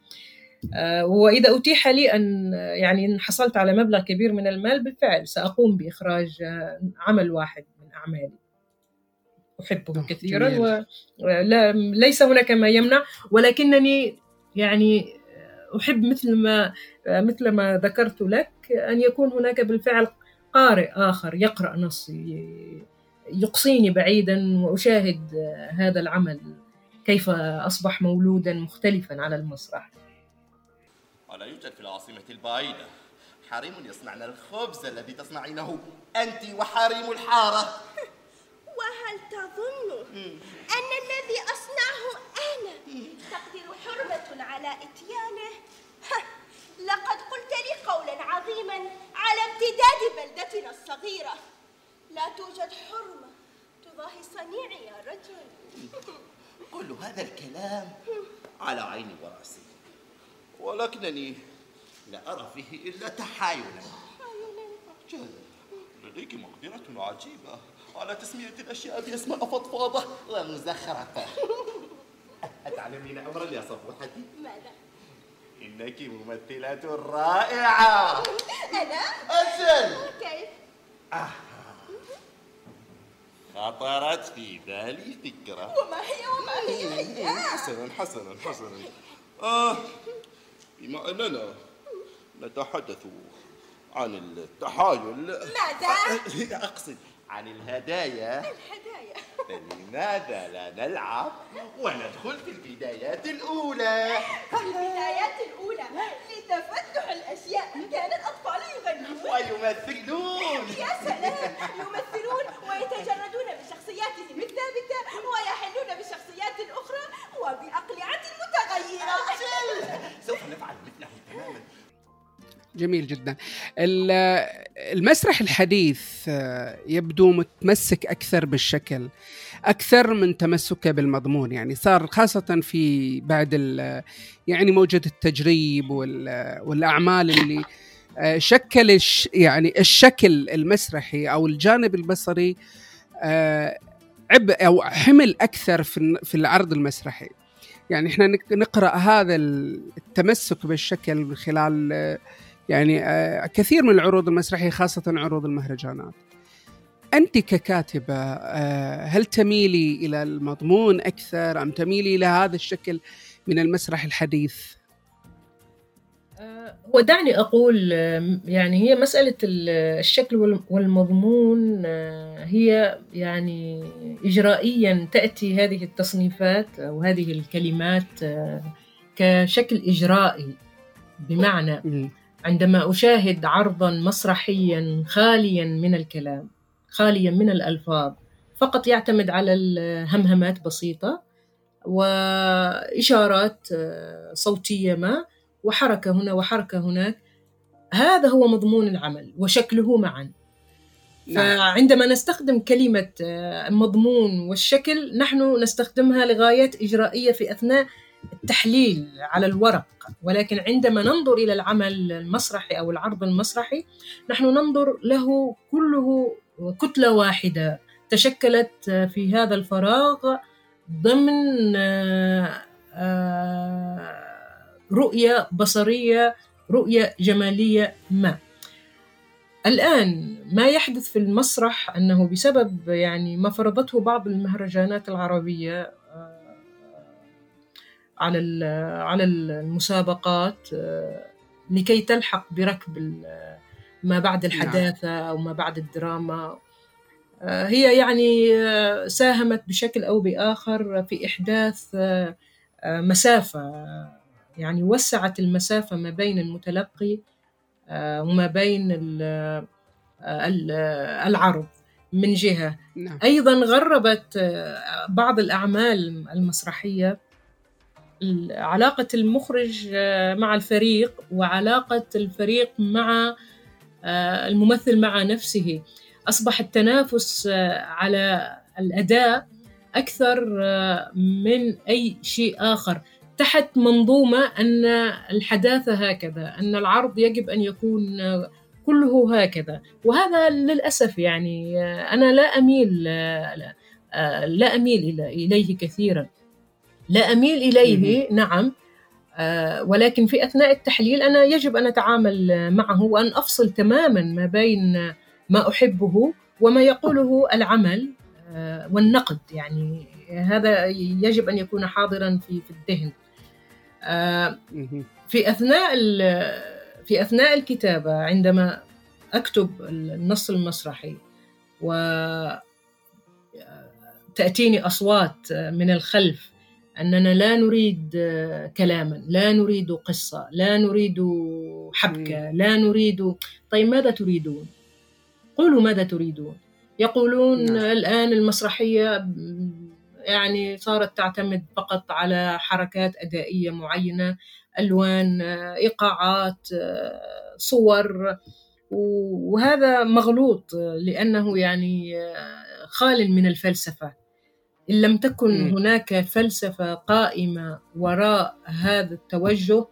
وإذا أتيح لي أن يعني إن حصلت على مبلغ كبير من المال بالفعل سأقوم بإخراج عمل واحد من أعمالي أحبه كثيرا، ولا ليس هناك ما يمنع، ولكنني يعني أحب مثل ما مثل ما ذكرت لك أن يكون هناك بالفعل قارئ آخر يقرأ نصي يقصيني بعيدا، وأشاهد هذا العمل كيف أصبح مولودا مختلفا على المسرح. ولا يوجد في العاصمة البعيدة حريم يصنعن الخبز الذي تصنعينه أنت وحريم الحارة. وهل تظن أن الذي أصنعه أنا تقدر حرمة على إتيانه؟ لقد قلت لي قولا عظيما على امتداد بلدتنا الصغيرة. لا توجد حرمة تضاهي صنيعي يا رجل. كل هذا الكلام على عيني ورأسي، ولكنني لا أرى فيه إلا تحايلا. تحايلا؟ لديك مقدرة عجيبة على تسمية الأشياء بأسماء فضفاضة ومزخرفة. أتعلمين أمرا يا صبوحتي؟ ماذا؟ إنك ممثلة رائعة. أنا؟ أجل. كيف؟ آه. خطرت في بالي فكرة. وما هي وما هي؟ حسنا حسنا حسنا. آه بما أننا نتحدث عن التحايل، ماذا؟ أقصد عن الهدايا. الهدايا؟ فلماذا لا نلعب وندخل في البدايات الأولى؟ في البدايات الأولى لتفتح الأشياء كان الأطفال يغنون ويمثلون. يا سلام، يمثلون ويتجردون بشخصياتهم الثابتة ويحلون بشخصيات أخرى وبأقلعة متغيرة. سوف نفعل مثله تماما. جميل جدا. المسرح الحديث يبدو متمسك أكثر بالشكل أكثر من تمسكه بالمضمون، يعني صار خاصة في بعد يعني موجة التجريب والأعمال اللي شكل يعني الشكل المسرحي أو الجانب البصري عبء أو حمل أكثر في العرض المسرحي. يعني إحنا نقرأ هذا التمسك بالشكل من خلال يعني كثير من العروض المسرحية، خاصة عروض المهرجانات. أنت ككاتبة هل تميلي إلى المضمون أكثر أم تميلي إلى هذا الشكل من المسرح الحديث؟ ودعني أقول يعني هي مسألة الشكل والمضمون هي يعني إجرائيا تأتي هذه التصنيفات وهذه الكلمات كشكل إجرائي، بمعنى عندما أشاهد عرضاً مسرحياً خالياً من الكلام خالياً من الألفاظ فقط يعتمد على الهمهمات بسيطة وإشارات صوتية ما وحركة هنا وحركة هناك، هذا هو مضمون العمل وشكله معاً. فعندما نستخدم كلمة المضمون والشكل نحن نستخدمها لغايات إجرائية في أثناء التحليل على الورق، ولكن عندما ننظر إلى العمل المسرحي أو العرض المسرحي نحن ننظر له كله كتلة واحدة تشكلت في هذا الفراغ ضمن رؤية بصرية، رؤية جمالية ما. الآن ما يحدث في المسرح أنه بسبب يعني ما فرضته بعض المهرجانات العربية على على المسابقات لكي تلحق بركب ما بعد الحداثة أو ما بعد الدراما، هي يعني ساهمت بشكل أو بآخر في إحداث مسافة، يعني وسعت المسافة ما بين المتلقي وما بين العرض من جهة. أيضا غربت بعض الأعمال المسرحية علاقة المخرج مع الفريق وعلاقة الفريق مع الممثل مع نفسه. أصبح التنافس على الأداء أكثر من أي شيء آخر تحت منظومة أن الحداثة هكذا، أن العرض يجب أن يكون كله هكذا. وهذا للأسف يعني أنا لا أميل لا أميل إليه كثيراً، لا أميل إليه. نعم، ولكن في أثناء التحليل أنا يجب أن أتعامل معه وأن أفصل تماما ما بين ما أحبه وما يقوله العمل والنقد، يعني هذا يجب أن يكون حاضرا في في الذهن. في أثناء في أثناء الكتابة عندما أكتب النص المسرحي وتأتيني أصوات من الخلف أننا لا نريد كلاما، لا نريد قصة، لا نريد وحبكة، لا نريد. طيب ماذا تريدون؟ قولوا ماذا تريدون. يقولون نعم. الآن المسرحية يعني صارت تعتمد فقط على حركات أدائية معينة، ألوان، إيقاعات، صور، وهذا مغلوط لأنه يعني خال من الفلسفة. إن لم تكن هناك فلسفة قائمة وراء هذا التوجه،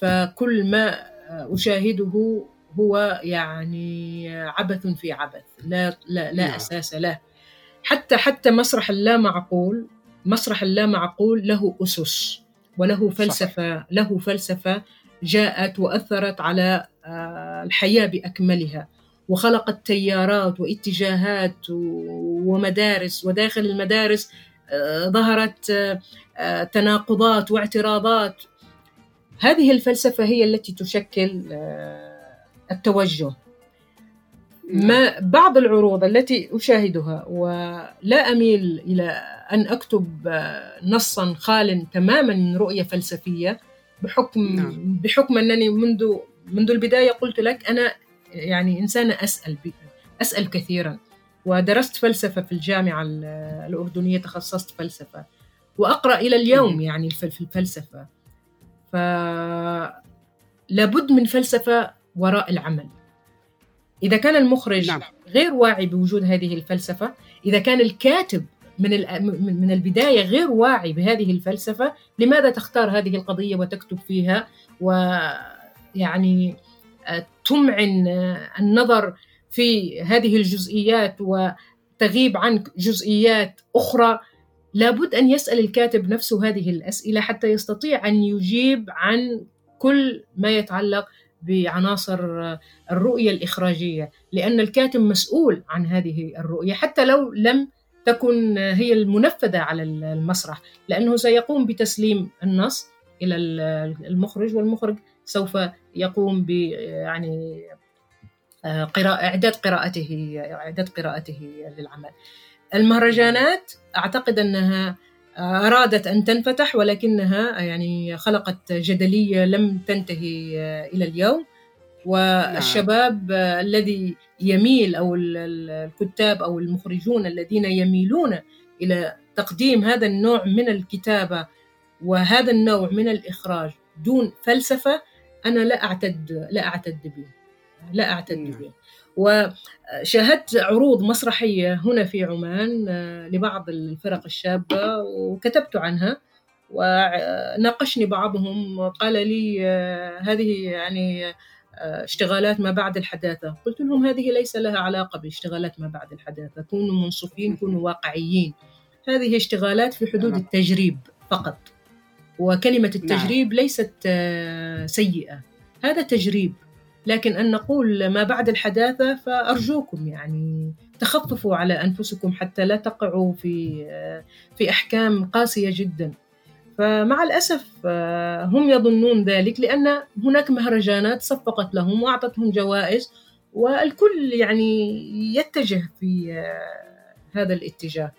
فكل ما أشاهده هو يعني عبث في عبث، لا لا, لا أساس له. حتى حتى مسرح اللا معقول، مسرح اللا معقول له أسس وله فلسفة، له فلسفة جاءت وأثرت على الحياة بأكملها، وخلقت تيارات واتجاهات ومدارس، وداخل المدارس ظهرت تناقضات واعتراضات. هذه الفلسفة هي التي تشكل التوجه. ما بعض العروض التي أشاهدها، ولا أميل إلى أن أكتب نصاً خالاً تماماً من رؤية فلسفية، بحكم نعم. بحكم أنني منذ منذ البداية قلت لك أنا يعني إنسانة أسأل أسأل كثيراً، ودرست فلسفة في الجامعة الأردنية، تخصصت فلسفة، وأقرأ إلى اليوم يعني في الفلسفة. فلابد من فلسفة وراء العمل. إذا كان المخرج نعم. غير واعي بوجود هذه الفلسفة، إذا كان الكاتب من من البداية غير واعي بهذه الفلسفة، لماذا تختار هذه القضية وتكتب فيها ويعني تمعن النظر في هذه الجزئيات وتغيب عن جزئيات أخرى؟ لابد أن يسأل الكاتب نفسه هذه الأسئلة حتى يستطيع أن يجيب عن كل ما يتعلق بعناصر الرؤية الإخراجية، لأن الكاتب مسؤول عن هذه الرؤية حتى لو لم تكن هي المنفذة على المسرح، لأنه سيقوم بتسليم النص إلى المخرج، والمخرج سوف يقوم ب يعني قراءة إعداد قراءته إعداد قراءته للعمل. المهرجانات أعتقد أنها أرادت أن تنفتح، ولكنها يعني خلقت جدلية لم تنتهي إلى اليوم. والشباب نعم. الذي يميل، أو الكتاب أو المخرجون الذين يميلون إلى تقديم هذا النوع من الكتابة وهذا النوع من الإخراج دون فلسفة، أنا لا أعتد لا أعتد به لا أعتد نعم. به. وشاهدت عروض مسرحية هنا في عمان لبعض الفرق الشابة وكتبت عنها، وناقشني بعضهم وقال لي هذه يعني اشتغالات ما بعد الحداثة. قلت لهم هذه ليس لها علاقة باشتغالات ما بعد الحداثة، كونوا منصفين، كونوا واقعيين. هذه اشتغالات في حدود التجريب فقط، وكلمة التجريب ليست سيئة، هذا تجريب. لكن أن نقول ما بعد الحداثة، فأرجوكم يعني تخففوا على أنفسكم حتى لا تقعوا في في أحكام قاسية جدا. فمع الأسف هم يظنون ذلك، لأن هناك مهرجانات صفقت لهم وأعطتهم جوائز، والكل يعني يتجه في هذا الاتجاه.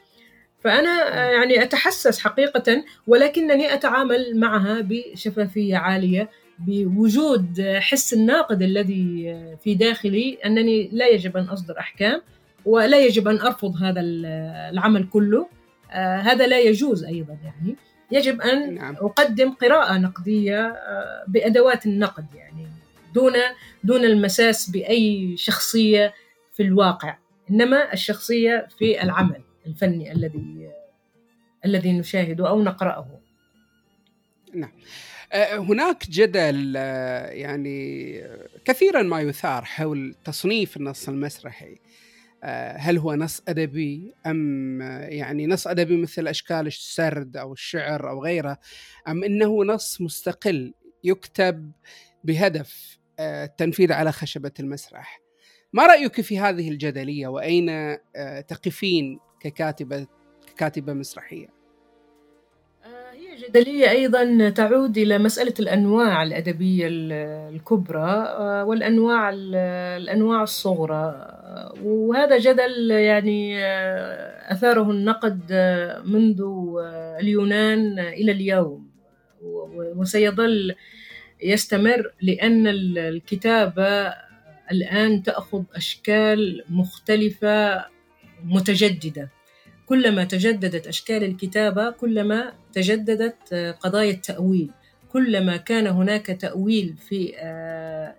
فأنا يعني أتحسس حقيقة، ولكنني أتعامل معها بشفافية عالية، بوجود حس الناقد الذي في داخلي أنني لا يجب أن أصدر أحكام، ولا يجب أن أرفض هذا العمل كله، هذا لا يجوز أيضا. يعني يجب أن أقدم قراءة نقدية بأدوات النقد، يعني دون دون المساس بأي شخصية في الواقع، إنما الشخصية في العمل الفني الذي الذي نشاهده أو نقرأه. نعم. هناك جدل يعني كثيرا ما يثار حول تصنيف النص المسرحي، هل هو نص أدبي أم يعني نص أدبي مثل أشكال السرد أو الشعر أو غيره، أم إنه نص مستقل يكتب بهدف التنفيذ على خشبة المسرح؟ ما رأيك في هذه الجدلية، وأين تقفين ككاتبة ككاتبة مسرحية؟ الجدلية أيضاً تعود إلى مسألة الأنواع الأدبية الكبرى والأنواع الأنواع الصغرى، وهذا جدل يعني أثاره النقد منذ اليونان إلى اليوم، وسيظل يستمر، لأن الكتابة الآن تأخذ أشكال مختلفة متجددة. كلما تجددت أشكال الكتابة كلما تجددت قضايا التأويل، كلما كان هناك تأويل في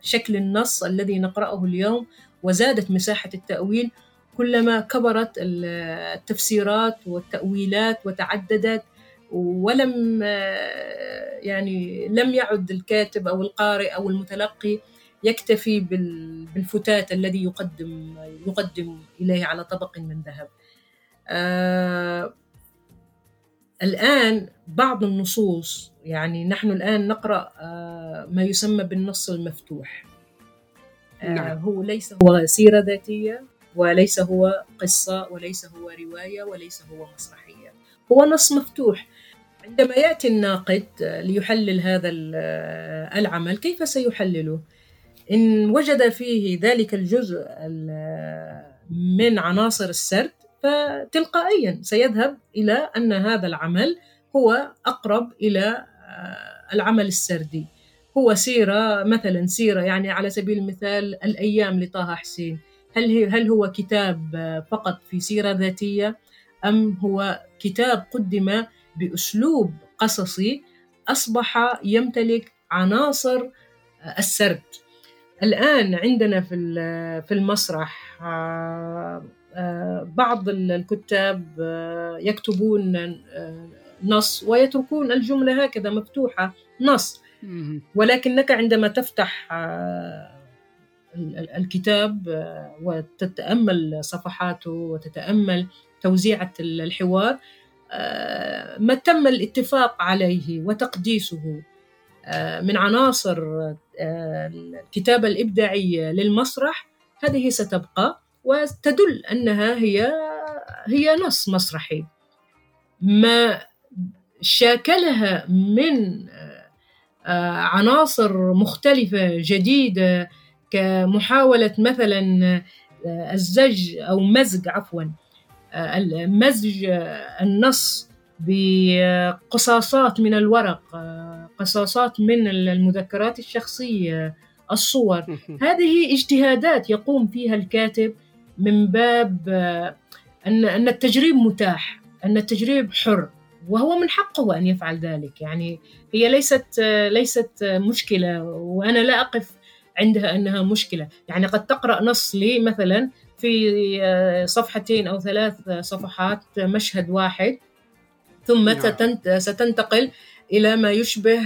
شكل النص الذي نقرأه اليوم وزادت مساحة التأويل، كلما كبرت التفسيرات والتأويلات وتعددت، ولم يعني لم يعد الكاتب أو القارئ أو المتلقي يكتفي بالفتات الذي يقدم يقدم إليه على طبق من ذهب. آه الآن بعض النصوص، يعني نحن الآن نقرأ آه ما يسمى بالنص المفتوح. آه نعم. هو ليس هو سيرة ذاتية، وليس هو قصة، وليس هو رواية، وليس هو مسرحية، هو نص مفتوح. عندما يأتي الناقد ليحلل هذا العمل، كيف سيحلله؟ إن وجد فيه ذلك الجزء من عناصر السرد، فتلقائيا سيذهب إلى أن هذا العمل هو أقرب إلى العمل السردي، هو سيرة مثلا، سيرة يعني على سبيل المثال الأيام لطه حسين، هل هل هو كتاب فقط في سيرة ذاتية، أم هو كتاب قدم بأسلوب قصصي أصبح يمتلك عناصر السرد؟ الآن عندنا في في المسرح بعض الكتاب يكتبون نص ويتركون الجملة هكذا مفتوحة نص، ولكنك عندما تفتح الكتاب وتتأمل صفحاته وتتأمل توزيعة الحوار، ما تم الاتفاق عليه وتقديسه من عناصر الكتابة الإبداعية للمسرح، هذه ستبقى وتدل أنها هي هي نص مسرحي. ما شاكلها من عناصر مختلفة جديدة، كمحاولة مثلا الزج أو مزج عفوا مزج النص بقصاصات من الورق، قصاصات من المذكرات الشخصية، الصور، هذه اجتهادات يقوم فيها الكاتب من باب أن أن التجريب متاح، أن التجريب حر، وهو من حقه أن يفعل ذلك. يعني هي ليست ليست مشكلة، وأنا لا أقف عندها أنها مشكلة. يعني قد تقرأ نص لي مثلا في صفحتين أو ثلاث صفحات مشهد واحد، ثم ستنتقل إلى ما يشبه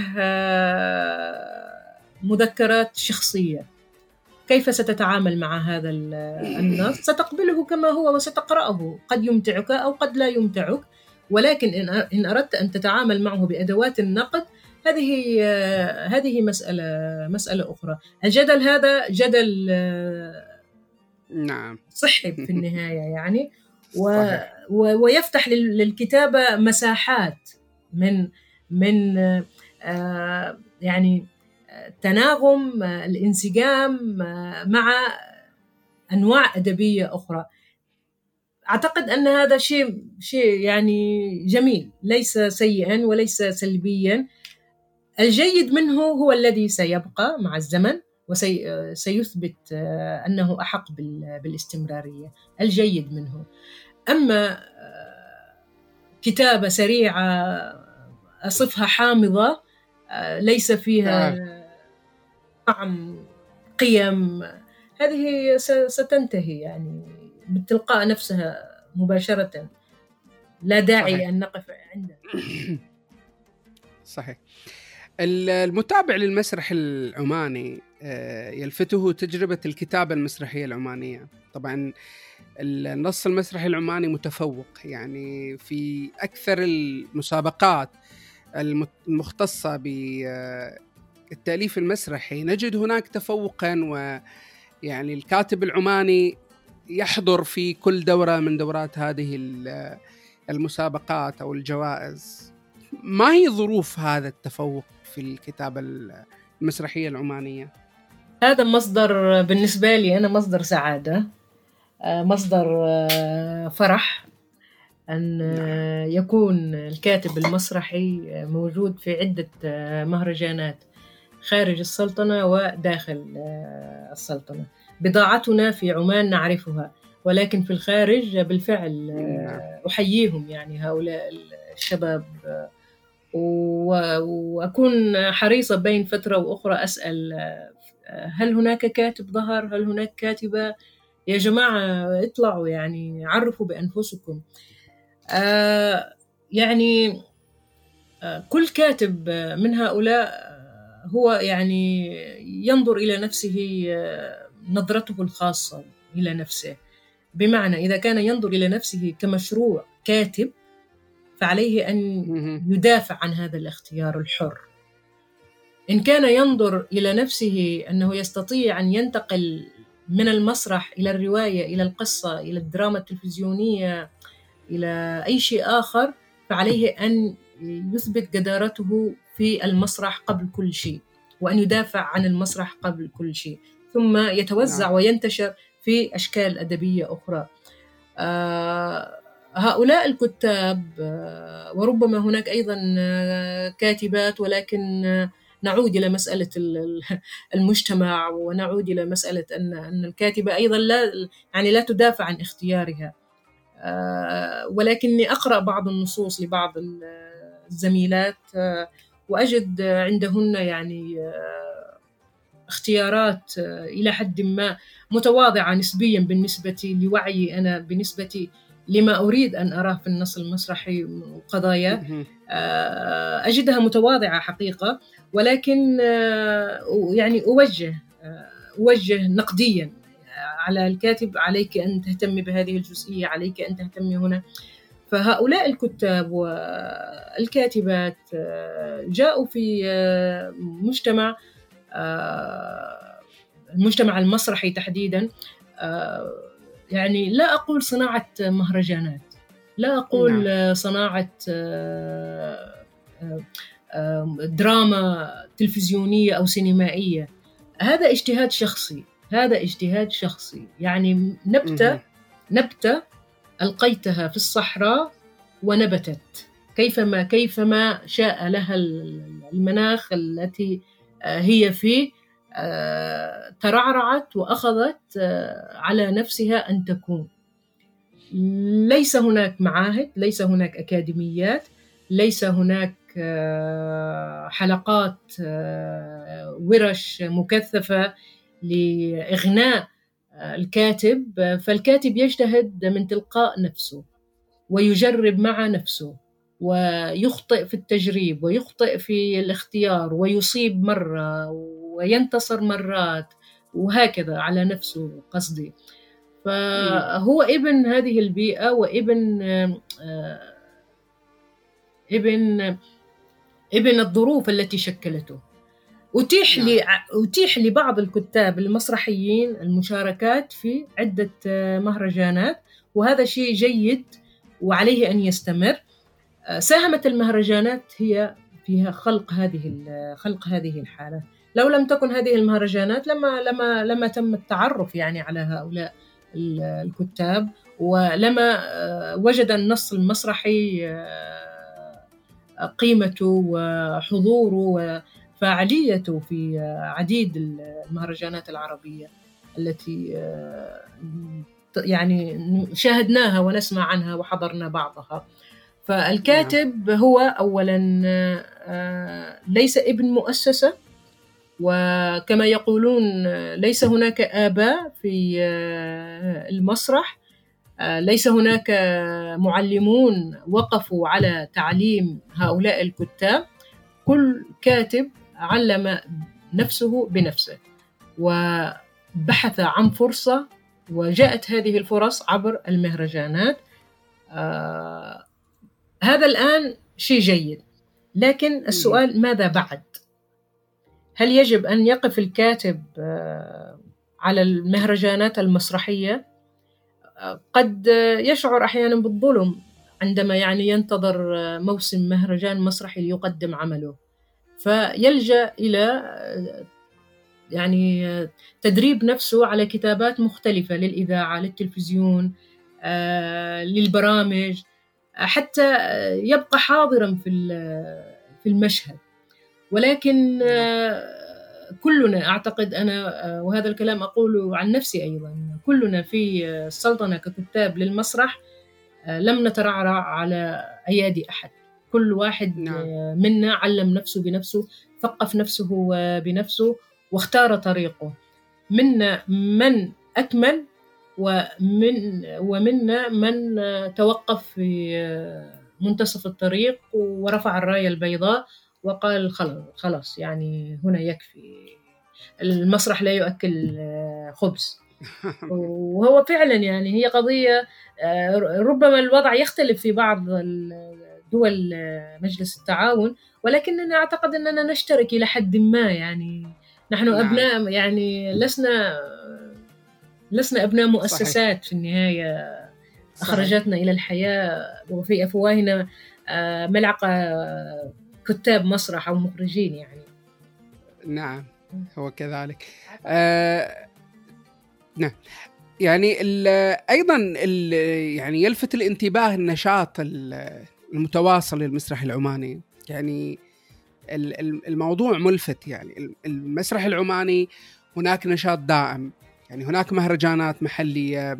مذكرات شخصية، كيف ستتعامل مع هذا النص؟ ستقبله كما هو وستقرأه، قد يمتعك أو قد لا يمتعك، ولكن إن أردت أن تتعامل معه بأدوات النقد، هذه هذه مسألة مسألة أخرى. الجدل هذا جدل نعم صحي في النهاية، يعني و ويفتح للكتابة مساحات من من آه يعني تناغم، الانسجام مع أنواع أدبية أخرى. أعتقد أن هذا شيء شيء يعني جميل، ليس سيئا وليس سلبيا. الجيد منه هو الذي سيبقى مع الزمن وسيثبت أنه أحق بالاستمرارية، الجيد منه. أما كتابة سريعة أصفها حامضة ليس فيها طعم قيم، هذه ستنتهي يعني بالتلقاء نفسها مباشرة، لا داعي صحيح. أن نقف عندها. صحيح. المتابع للمسرح العماني يلفته تجربة الكتابة المسرحية العمانية. طبعا النص المسرحي العماني متفوق، يعني في أكثر المسابقات المختصة بالتأليف المسرحي نجد هناك تفوقا، ويعني الكاتب العماني يحضر في كل دورة من دورات هذه المسابقات أو الجوائز. ما هي ظروف هذا التفوق في الكتابة المسرحية العمانية؟ هذا مصدر بالنسبة لي أنا، مصدر سعادة، مصدر فرح أن يكون الكاتب المسرحي موجود في عدة مهرجانات خارج السلطنة وداخل السلطنة. بضاعتنا في عمان نعرفها، ولكن في الخارج بالفعل أحييهم يعني هؤلاء الشباب، وأكون حريصة بين فترة وأخرى أسأل هل هناك كاتب ظهر، هل هناك كاتبة، يا جماعة اطلعوا يعني عرفوا بأنفسكم. آه يعني آه كل كاتب من هؤلاء هو يعني ينظر إلى نفسه آه نظرته الخاصة إلى نفسه، بمعنى إذا كان ينظر إلى نفسه كمشروع كاتب فعليه أن يدافع عن هذا الاختيار الحر. إن كان ينظر إلى نفسه أنه يستطيع أن ينتقل من المسرح إلى الرواية إلى القصة إلى الدراما التلفزيونية إلى أي شيء آخر، فعليه أن يثبت جدارته في المسرح قبل كل شيء، وأن يدافع عن المسرح قبل كل شيء، ثم يتوزع وينتشر في أشكال أدبية أخرى. آه هؤلاء الكتاب، وربما هناك أيضا كاتبات، ولكن نعود إلى مسألة المجتمع، ونعود إلى مسألة أن أن الكاتبة أيضا لا يعني لا تدافع عن اختيارها. ولكني أقرأ بعض النصوص لبعض الزميلات وأجد عندهن يعني اختيارات إلى حد ما متواضعة نسبيا بالنسبة لوعي أنا، بالنسبة لما أريد أن أراه في النص المسرحي وقضايا أجدها متواضعة حقيقة. ولكن يعني أوجه أوجه نقديا على الكاتب، عليك أن تهتمي بهذه الجزئية، عليك أن تهتمي هنا. فهؤلاء الكتاب والكاتبات جاءوا في مجتمع المجتمع المسرحي تحديدا، يعني لا أقول صناعة مهرجانات، لا أقول نعم. صناعة دراما تلفزيونية أو سينمائية، هذا اجتهاد شخصي، هذا اجتهاد شخصي يعني نبتة مه. نبتة ألقيتها في الصحراء ونبتت كيفما كيفما شاء لها المناخ التي هي فيه، ترعرعت وأخذت على نفسها أن تكون. ليس هناك معاهد، ليس هناك أكاديميات، ليس هناك حلقات ورش مكثفة لإغناء الكاتب، فالكاتب يجتهد من تلقاء نفسه ويجرب مع نفسه، ويخطئ في التجريب ويخطئ في الاختيار، ويصيب مرة وينتصر مرات وهكذا على نفسه قصدي. فهو ابن هذه البيئة، وابن ابن ابن الظروف التي شكلته. أتيح لي أتيح لبعض الكتاب المسرحيين المشاركات في عدة مهرجانات، وهذا شيء جيد وعليه أن يستمر. ساهمت المهرجانات هي فيها خلق هذه خلق هذه الحالة. لو لم تكن هذه المهرجانات لما لما لما تم التعرف يعني على هؤلاء الكتاب، ولما وجد النص المسرحي قيمته وحضوره وفاعليته في عديد المهرجانات العربية التي يعني شاهدناها ونسمع عنها وحضرنا بعضها. فالكاتب هو أولا ليس ابن مؤسسة، وكما يقولون ليس هناك آباء في المسرح، ليس هناك معلمون وقفوا على تعليم هؤلاء الكتاب، كل كاتب علم نفسه بنفسه وبحث عن فرصة، وجاءت هذه الفرص عبر المهرجانات. آه هذا الآن شيء جيد، لكن السؤال ماذا بعد؟ هل يجب أن يقف الكاتب على المهرجانات المسرحية؟ قد يشعر أحياناً بالظلم عندما يعني ينتظر موسم مهرجان مسرحي ليقدم عمله، فيلجأ إلى يعني تدريب نفسه على كتابات مختلفة للإذاعة، للتلفزيون، للبرامج، حتى يبقى حاضراً في المشهد. ولكن كلنا أعتقد أنا، وهذا الكلام أقوله عن نفسي أيضا، كلنا في السلطنة ككتاب للمسرح لم نترعرع على أيادي أحد، كل واحد نعم. منا علم نفسه بنفسه، ثقف نفسه بنفسه، واختار طريقه. منا من أكمل ومن ومنا من توقف في منتصف الطريق ورفع الراية البيضاء وقال خلاص يعني هنا يكفي، المسرح لا يؤكل خبز. وهو فعلا يعني هي قضية، ربما الوضع يختلف في بعض دول مجلس التعاون، ولكننا أعتقد أننا نشترك إلى حد ما، يعني نحن نعم. أبناء، يعني لسنا لسنا أبناء مؤسسات صحيح. في النهاية أخرجتنا صحيح. إلى الحياة، وفي أفواهنا ملعقة كتاب مسرح أو مخرجين يعني. نعم هو كذلك. آه نعم يعني ال أيضا ال يعني يلفت الانتباه النشاط المتواصل للمسرح العماني، يعني الموضوع ملفت. يعني المسرح العماني هناك نشاط دائم، يعني هناك مهرجانات محلية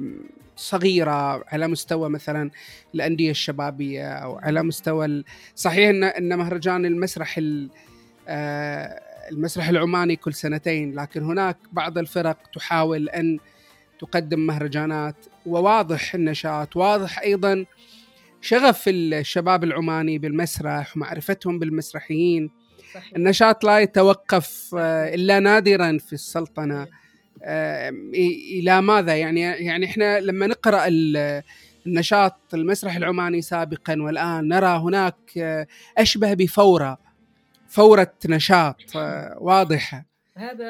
صغيرة على مستوى مثلا الأندية الشبابية، أو على مستوى صحيح أن مهرجان المسرح المسرح العماني كل سنتين، لكن هناك بعض الفرق تحاول أن تقدم مهرجانات، وواضح النشاط، واضح أيضا شغف الشباب العماني بالمسرح ومعرفتهم بالمسرحيين صحيح. النشاط لا يتوقف إلا نادرا في السلطنة. إلى ماذا يعني؟ يعني إحنا لما نقرأ النشاط المسرح العماني سابقا والآن نرى هناك أشبه بفورة، فورة نشاط واضحة،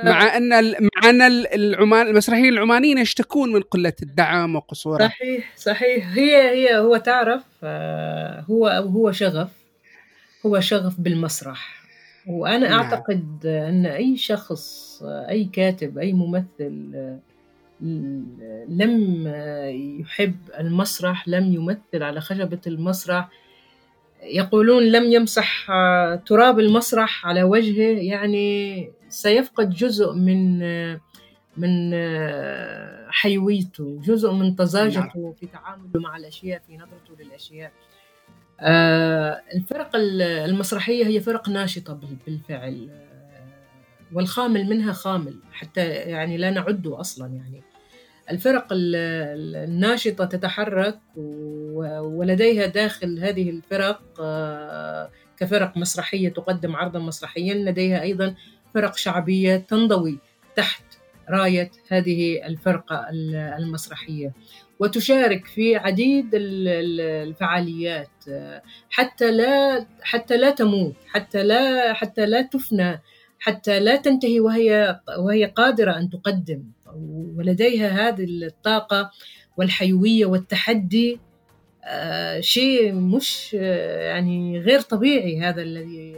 مع أن مع أن العمان المسرحيين العمانيين يشتكون من قلة الدعم وقصوره. صحيح صحيح هي هي هو تعرف هو هو شغف هو شغف بالمسرح. وأنا نعم. أعتقد أن أي شخص، أي كاتب، أي ممثل لم يحب المسرح، لم يمثل على خشبة المسرح، يقولون لم يمسح تراب المسرح على وجهه، يعني سيفقد جزء من من حيويته، جزء من طزاجته نعم. في تعامله مع الأشياء، في نظرته للأشياء. الفرق المسرحية هي فرق ناشطة بالفعل، والخامل منها خامل حتى يعني لا نعده أصلا. يعني الفرق الناشطة تتحرك، ولديها داخل هذه الفرق كفرق مسرحية تقدم عرضا مسرحيا، لديها أيضا فرق شعبية تنضوي تحت راية هذه الفرقة المسرحية وتشارك في عديد الفعاليات، حتى لا حتى لا تموت، حتى لا حتى لا تفنى، حتى لا تنتهي، وهي وهي قادرة أن تقدم، ولديها هذه الطاقة والحيوية والتحدي. شيء مش يعني غير طبيعي، هذا الذي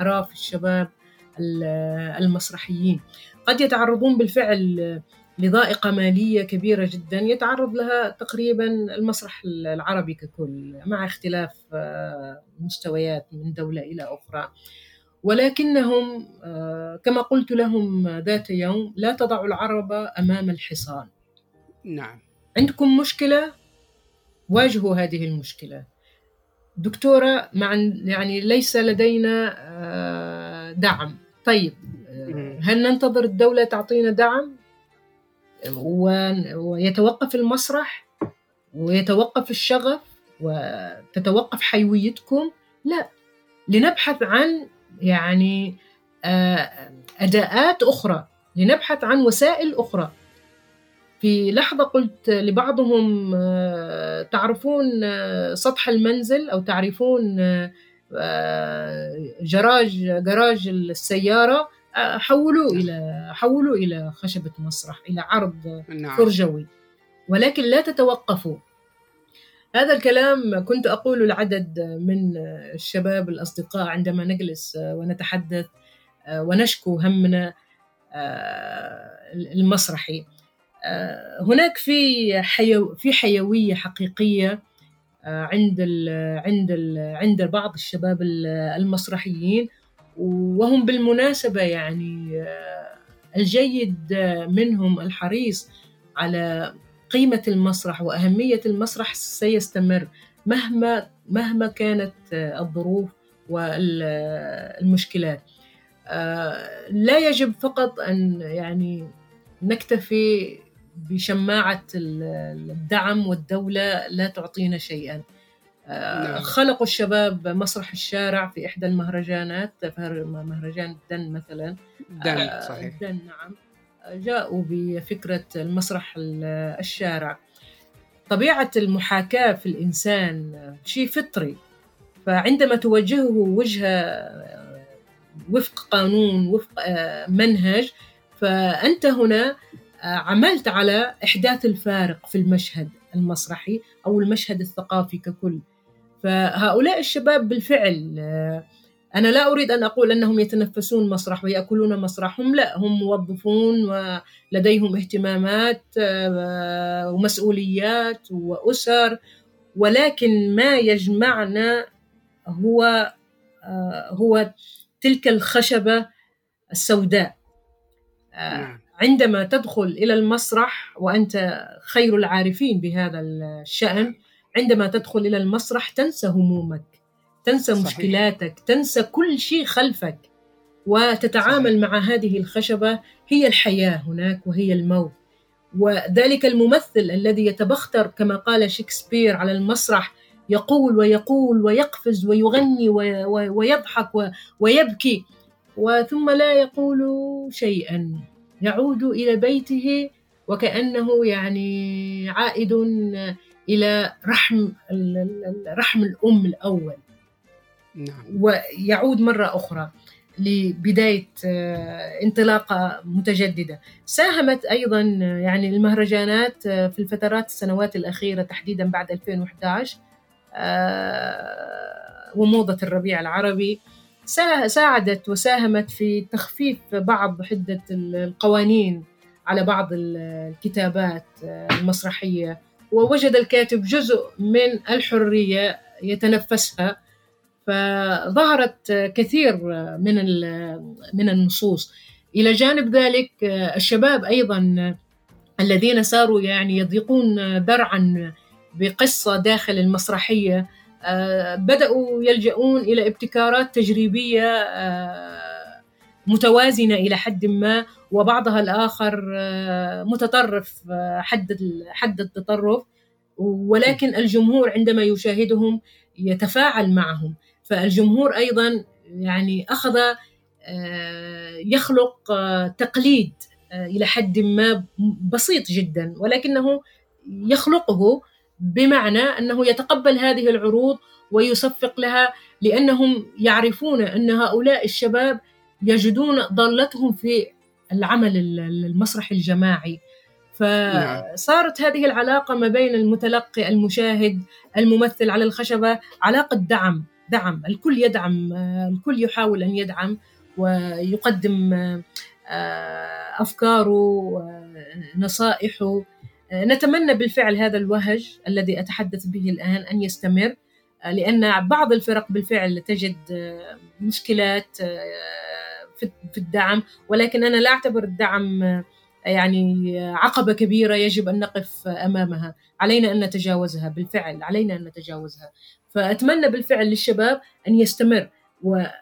أراه في الشباب المسرحيين. قد يتعرضون بالفعل لضائقة مالية كبيرة جدا يتعرض لها تقريبا المسرح العربي ككل، مع اختلاف مستويات من دولة إلى أخرى، ولكنهم كما قلت لهم ذات يوم: لا تضعوا العربة أمام الحصان. نعم عندكم مشكلة، واجهوا هذه المشكلة. دكتورة، مع يعني ليس لدينا دعم، طيب هل ننتظر الدولة تعطينا دعم ويتوقف المسرح ويتوقف الشغف وتتوقف حيويتكم؟ لا، لنبحث عن يعني أداءات أخرى، لنبحث عن وسائل أخرى. في لحظة قلت لبعضهم: تعرفون سطح المنزل، أو تعرفون جراج جراج السيارة، حولوا إلى حولوا إلى خشبة مسرح، إلى عرض فرجوي، ولكن لا تتوقفوا. هذا الكلام كنت أقوله لعدد من الشباب الأصدقاء عندما نجلس ونتحدث ونشكو همنا المسرحي. هناك في حيو في حيوية حقيقية عند ال عند ال عند بعض الشباب المسرحيين، وهم بالمناسبة يعني الجيد منهم الحريص على قيمة المسرح وأهمية المسرح سيستمر مهما مهما كانت الظروف والمشكلات. لا يجب فقط أن يعني نكتفي بشماعة الدعم والدولة لا تعطينا شيئا. خلقوا الشباب مسرح الشارع في إحدى المهرجانات، مهرجان الدن مثلا، دن صحيح دن نعم، جاءوا بفكرة المسرح الشارع. طبيعة المحاكاة في الإنسان شيء فطري، فعندما توجهه وجهة وفق قانون وفق منهج فأنت هنا عملت على إحداث الفارق في المشهد المسرحي أو المشهد الثقافي ككل. فهؤلاء الشباب بالفعل، أنا لا أريد أن أقول أنهم يتنفسون مسرح ويأكلون مسرحهم، لا، هم موظفون ولديهم اهتمامات ومسؤوليات وأسر، ولكن ما يجمعنا هو هو تلك الخشبة السوداء. عندما تدخل إلى المسرح، وأنت خير العارفين بهذا الشأن، عندما تدخل إلى المسرح تنسى همومك، تنسى صحيح. مشكلاتك، تنسى كل شيء خلفك، وتتعامل صحيح. مع هذه الخشبة، هي الحياة هناك وهي الموت. وذلك الممثل الذي يتبختر كما قال شكسبير على المسرح، يقول ويقول ويقفز ويغني ويضحك ويبكي وثم لا يقول شيئا، يعود إلى بيته وكأنه يعني عائد إلى رحم رحم الأم الأول، ويعود مرة أخرى لبداية انطلاقة متجددة. ساهمت أيضا يعني المهرجانات في الفترات السنوات الأخيرة تحديدا بعد ألفين وإحدى عشر وموضة الربيع العربي، ساعدت وساهمت في تخفيف بعض حدة القوانين على بعض الكتابات المسرحية، ووجد الكاتب جزء من الحرية يتنفسها، فظهرت كثير من من النصوص. إلى جانب ذلك الشباب أيضا الذين صاروا يعني يضيقون ذرعا بقصة داخل المسرحية، بدأوا يلجؤون إلى ابتكارات تجريبية متوازنة إلى حد ما، وبعضها الآخر متطرف حد حد التطرف، ولكن الجمهور عندما يشاهدهم يتفاعل معهم. فالجمهور أيضا يعني أخذ يخلق تقليد إلى حد ما بسيط جدا، ولكنه يخلقه بمعنى أنه يتقبل هذه العروض ويصفق لها، لأنهم يعرفون أن هؤلاء الشباب يجدون ضالتهم في العمل المسرحي الجماعي. فصارت هذه العلاقة ما بين المتلقي المشاهد الممثل على الخشبة علاقة دعم دعم الكل يدعم، الكل يحاول أن يدعم ويقدم أفكاره نصائحه. نتمنى بالفعل هذا الوهج الذي أتحدث به الآن أن يستمر، لأن بعض الفرق بالفعل تجد مشكلات في الدعم، ولكن أنا لا أعتبر الدعم يعني عقبة كبيرة يجب أن نقف أمامها، علينا أن نتجاوزها بالفعل، علينا أن نتجاوزها. فأتمنى بالفعل للشباب أن يستمر وأن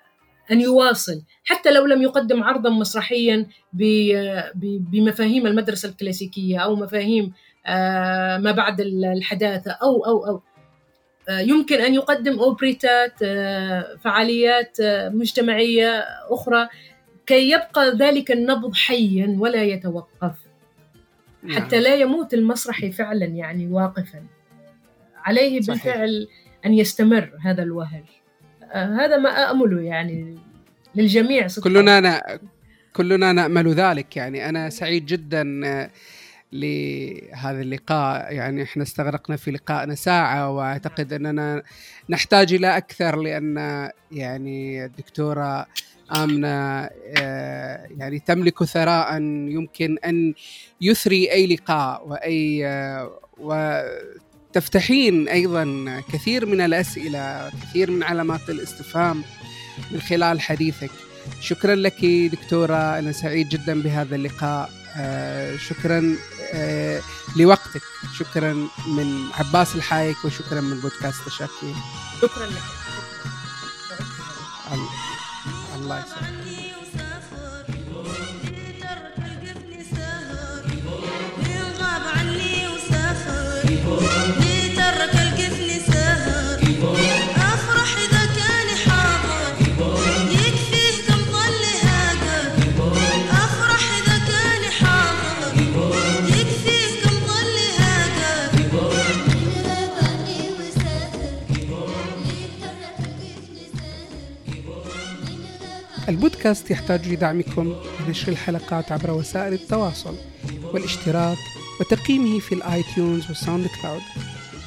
يواصل، حتى لو لم يقدم عرضا مسرحيا بمفاهيم المدرسة الكلاسيكية أو مفاهيم ما بعد الحداثة أو أو أو يمكن أن يقدم أوبريتات، فعاليات مجتمعية أخرى، كي يبقى ذلك النبض حيا ولا يتوقف، حتى لا يموت المسرحي فعلا يعني واقفا. عليه بالفعل أن يستمر هذا الوهج، هذا ما أأمله يعني للجميع صدق. كلنا نا... كلنا نأمل ذلك. يعني أنا سعيد جدا لهذا اللقاء، يعني إحنا استغرقنا في لقائنا ساعة، وأعتقد أننا نحتاج إلى أكثر، لأن يعني الدكتورة آمنة يعني تملك ثراء يمكن أن يثري أي لقاء وأي، وتفتحين أيضا كثير من الأسئلة وكثير من علامات الاستفهام من خلال حديثك. شكرا لك دكتورة، أنا سعيد جدا بهذا اللقاء. آه شكرا آه لوقتك، شكرا من عباس الحايك وشكرا من بودكاست تشاكيل. شكرا لك. الله يسعدك. البودكاست يحتاج لدعمكم بنشر الحلقات عبر وسائل التواصل والاشتراك وتقييمه في الآي تيونز والساوند كلاود،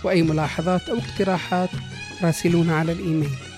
وأي ملاحظات أو اقتراحات راسلونا على الإيميل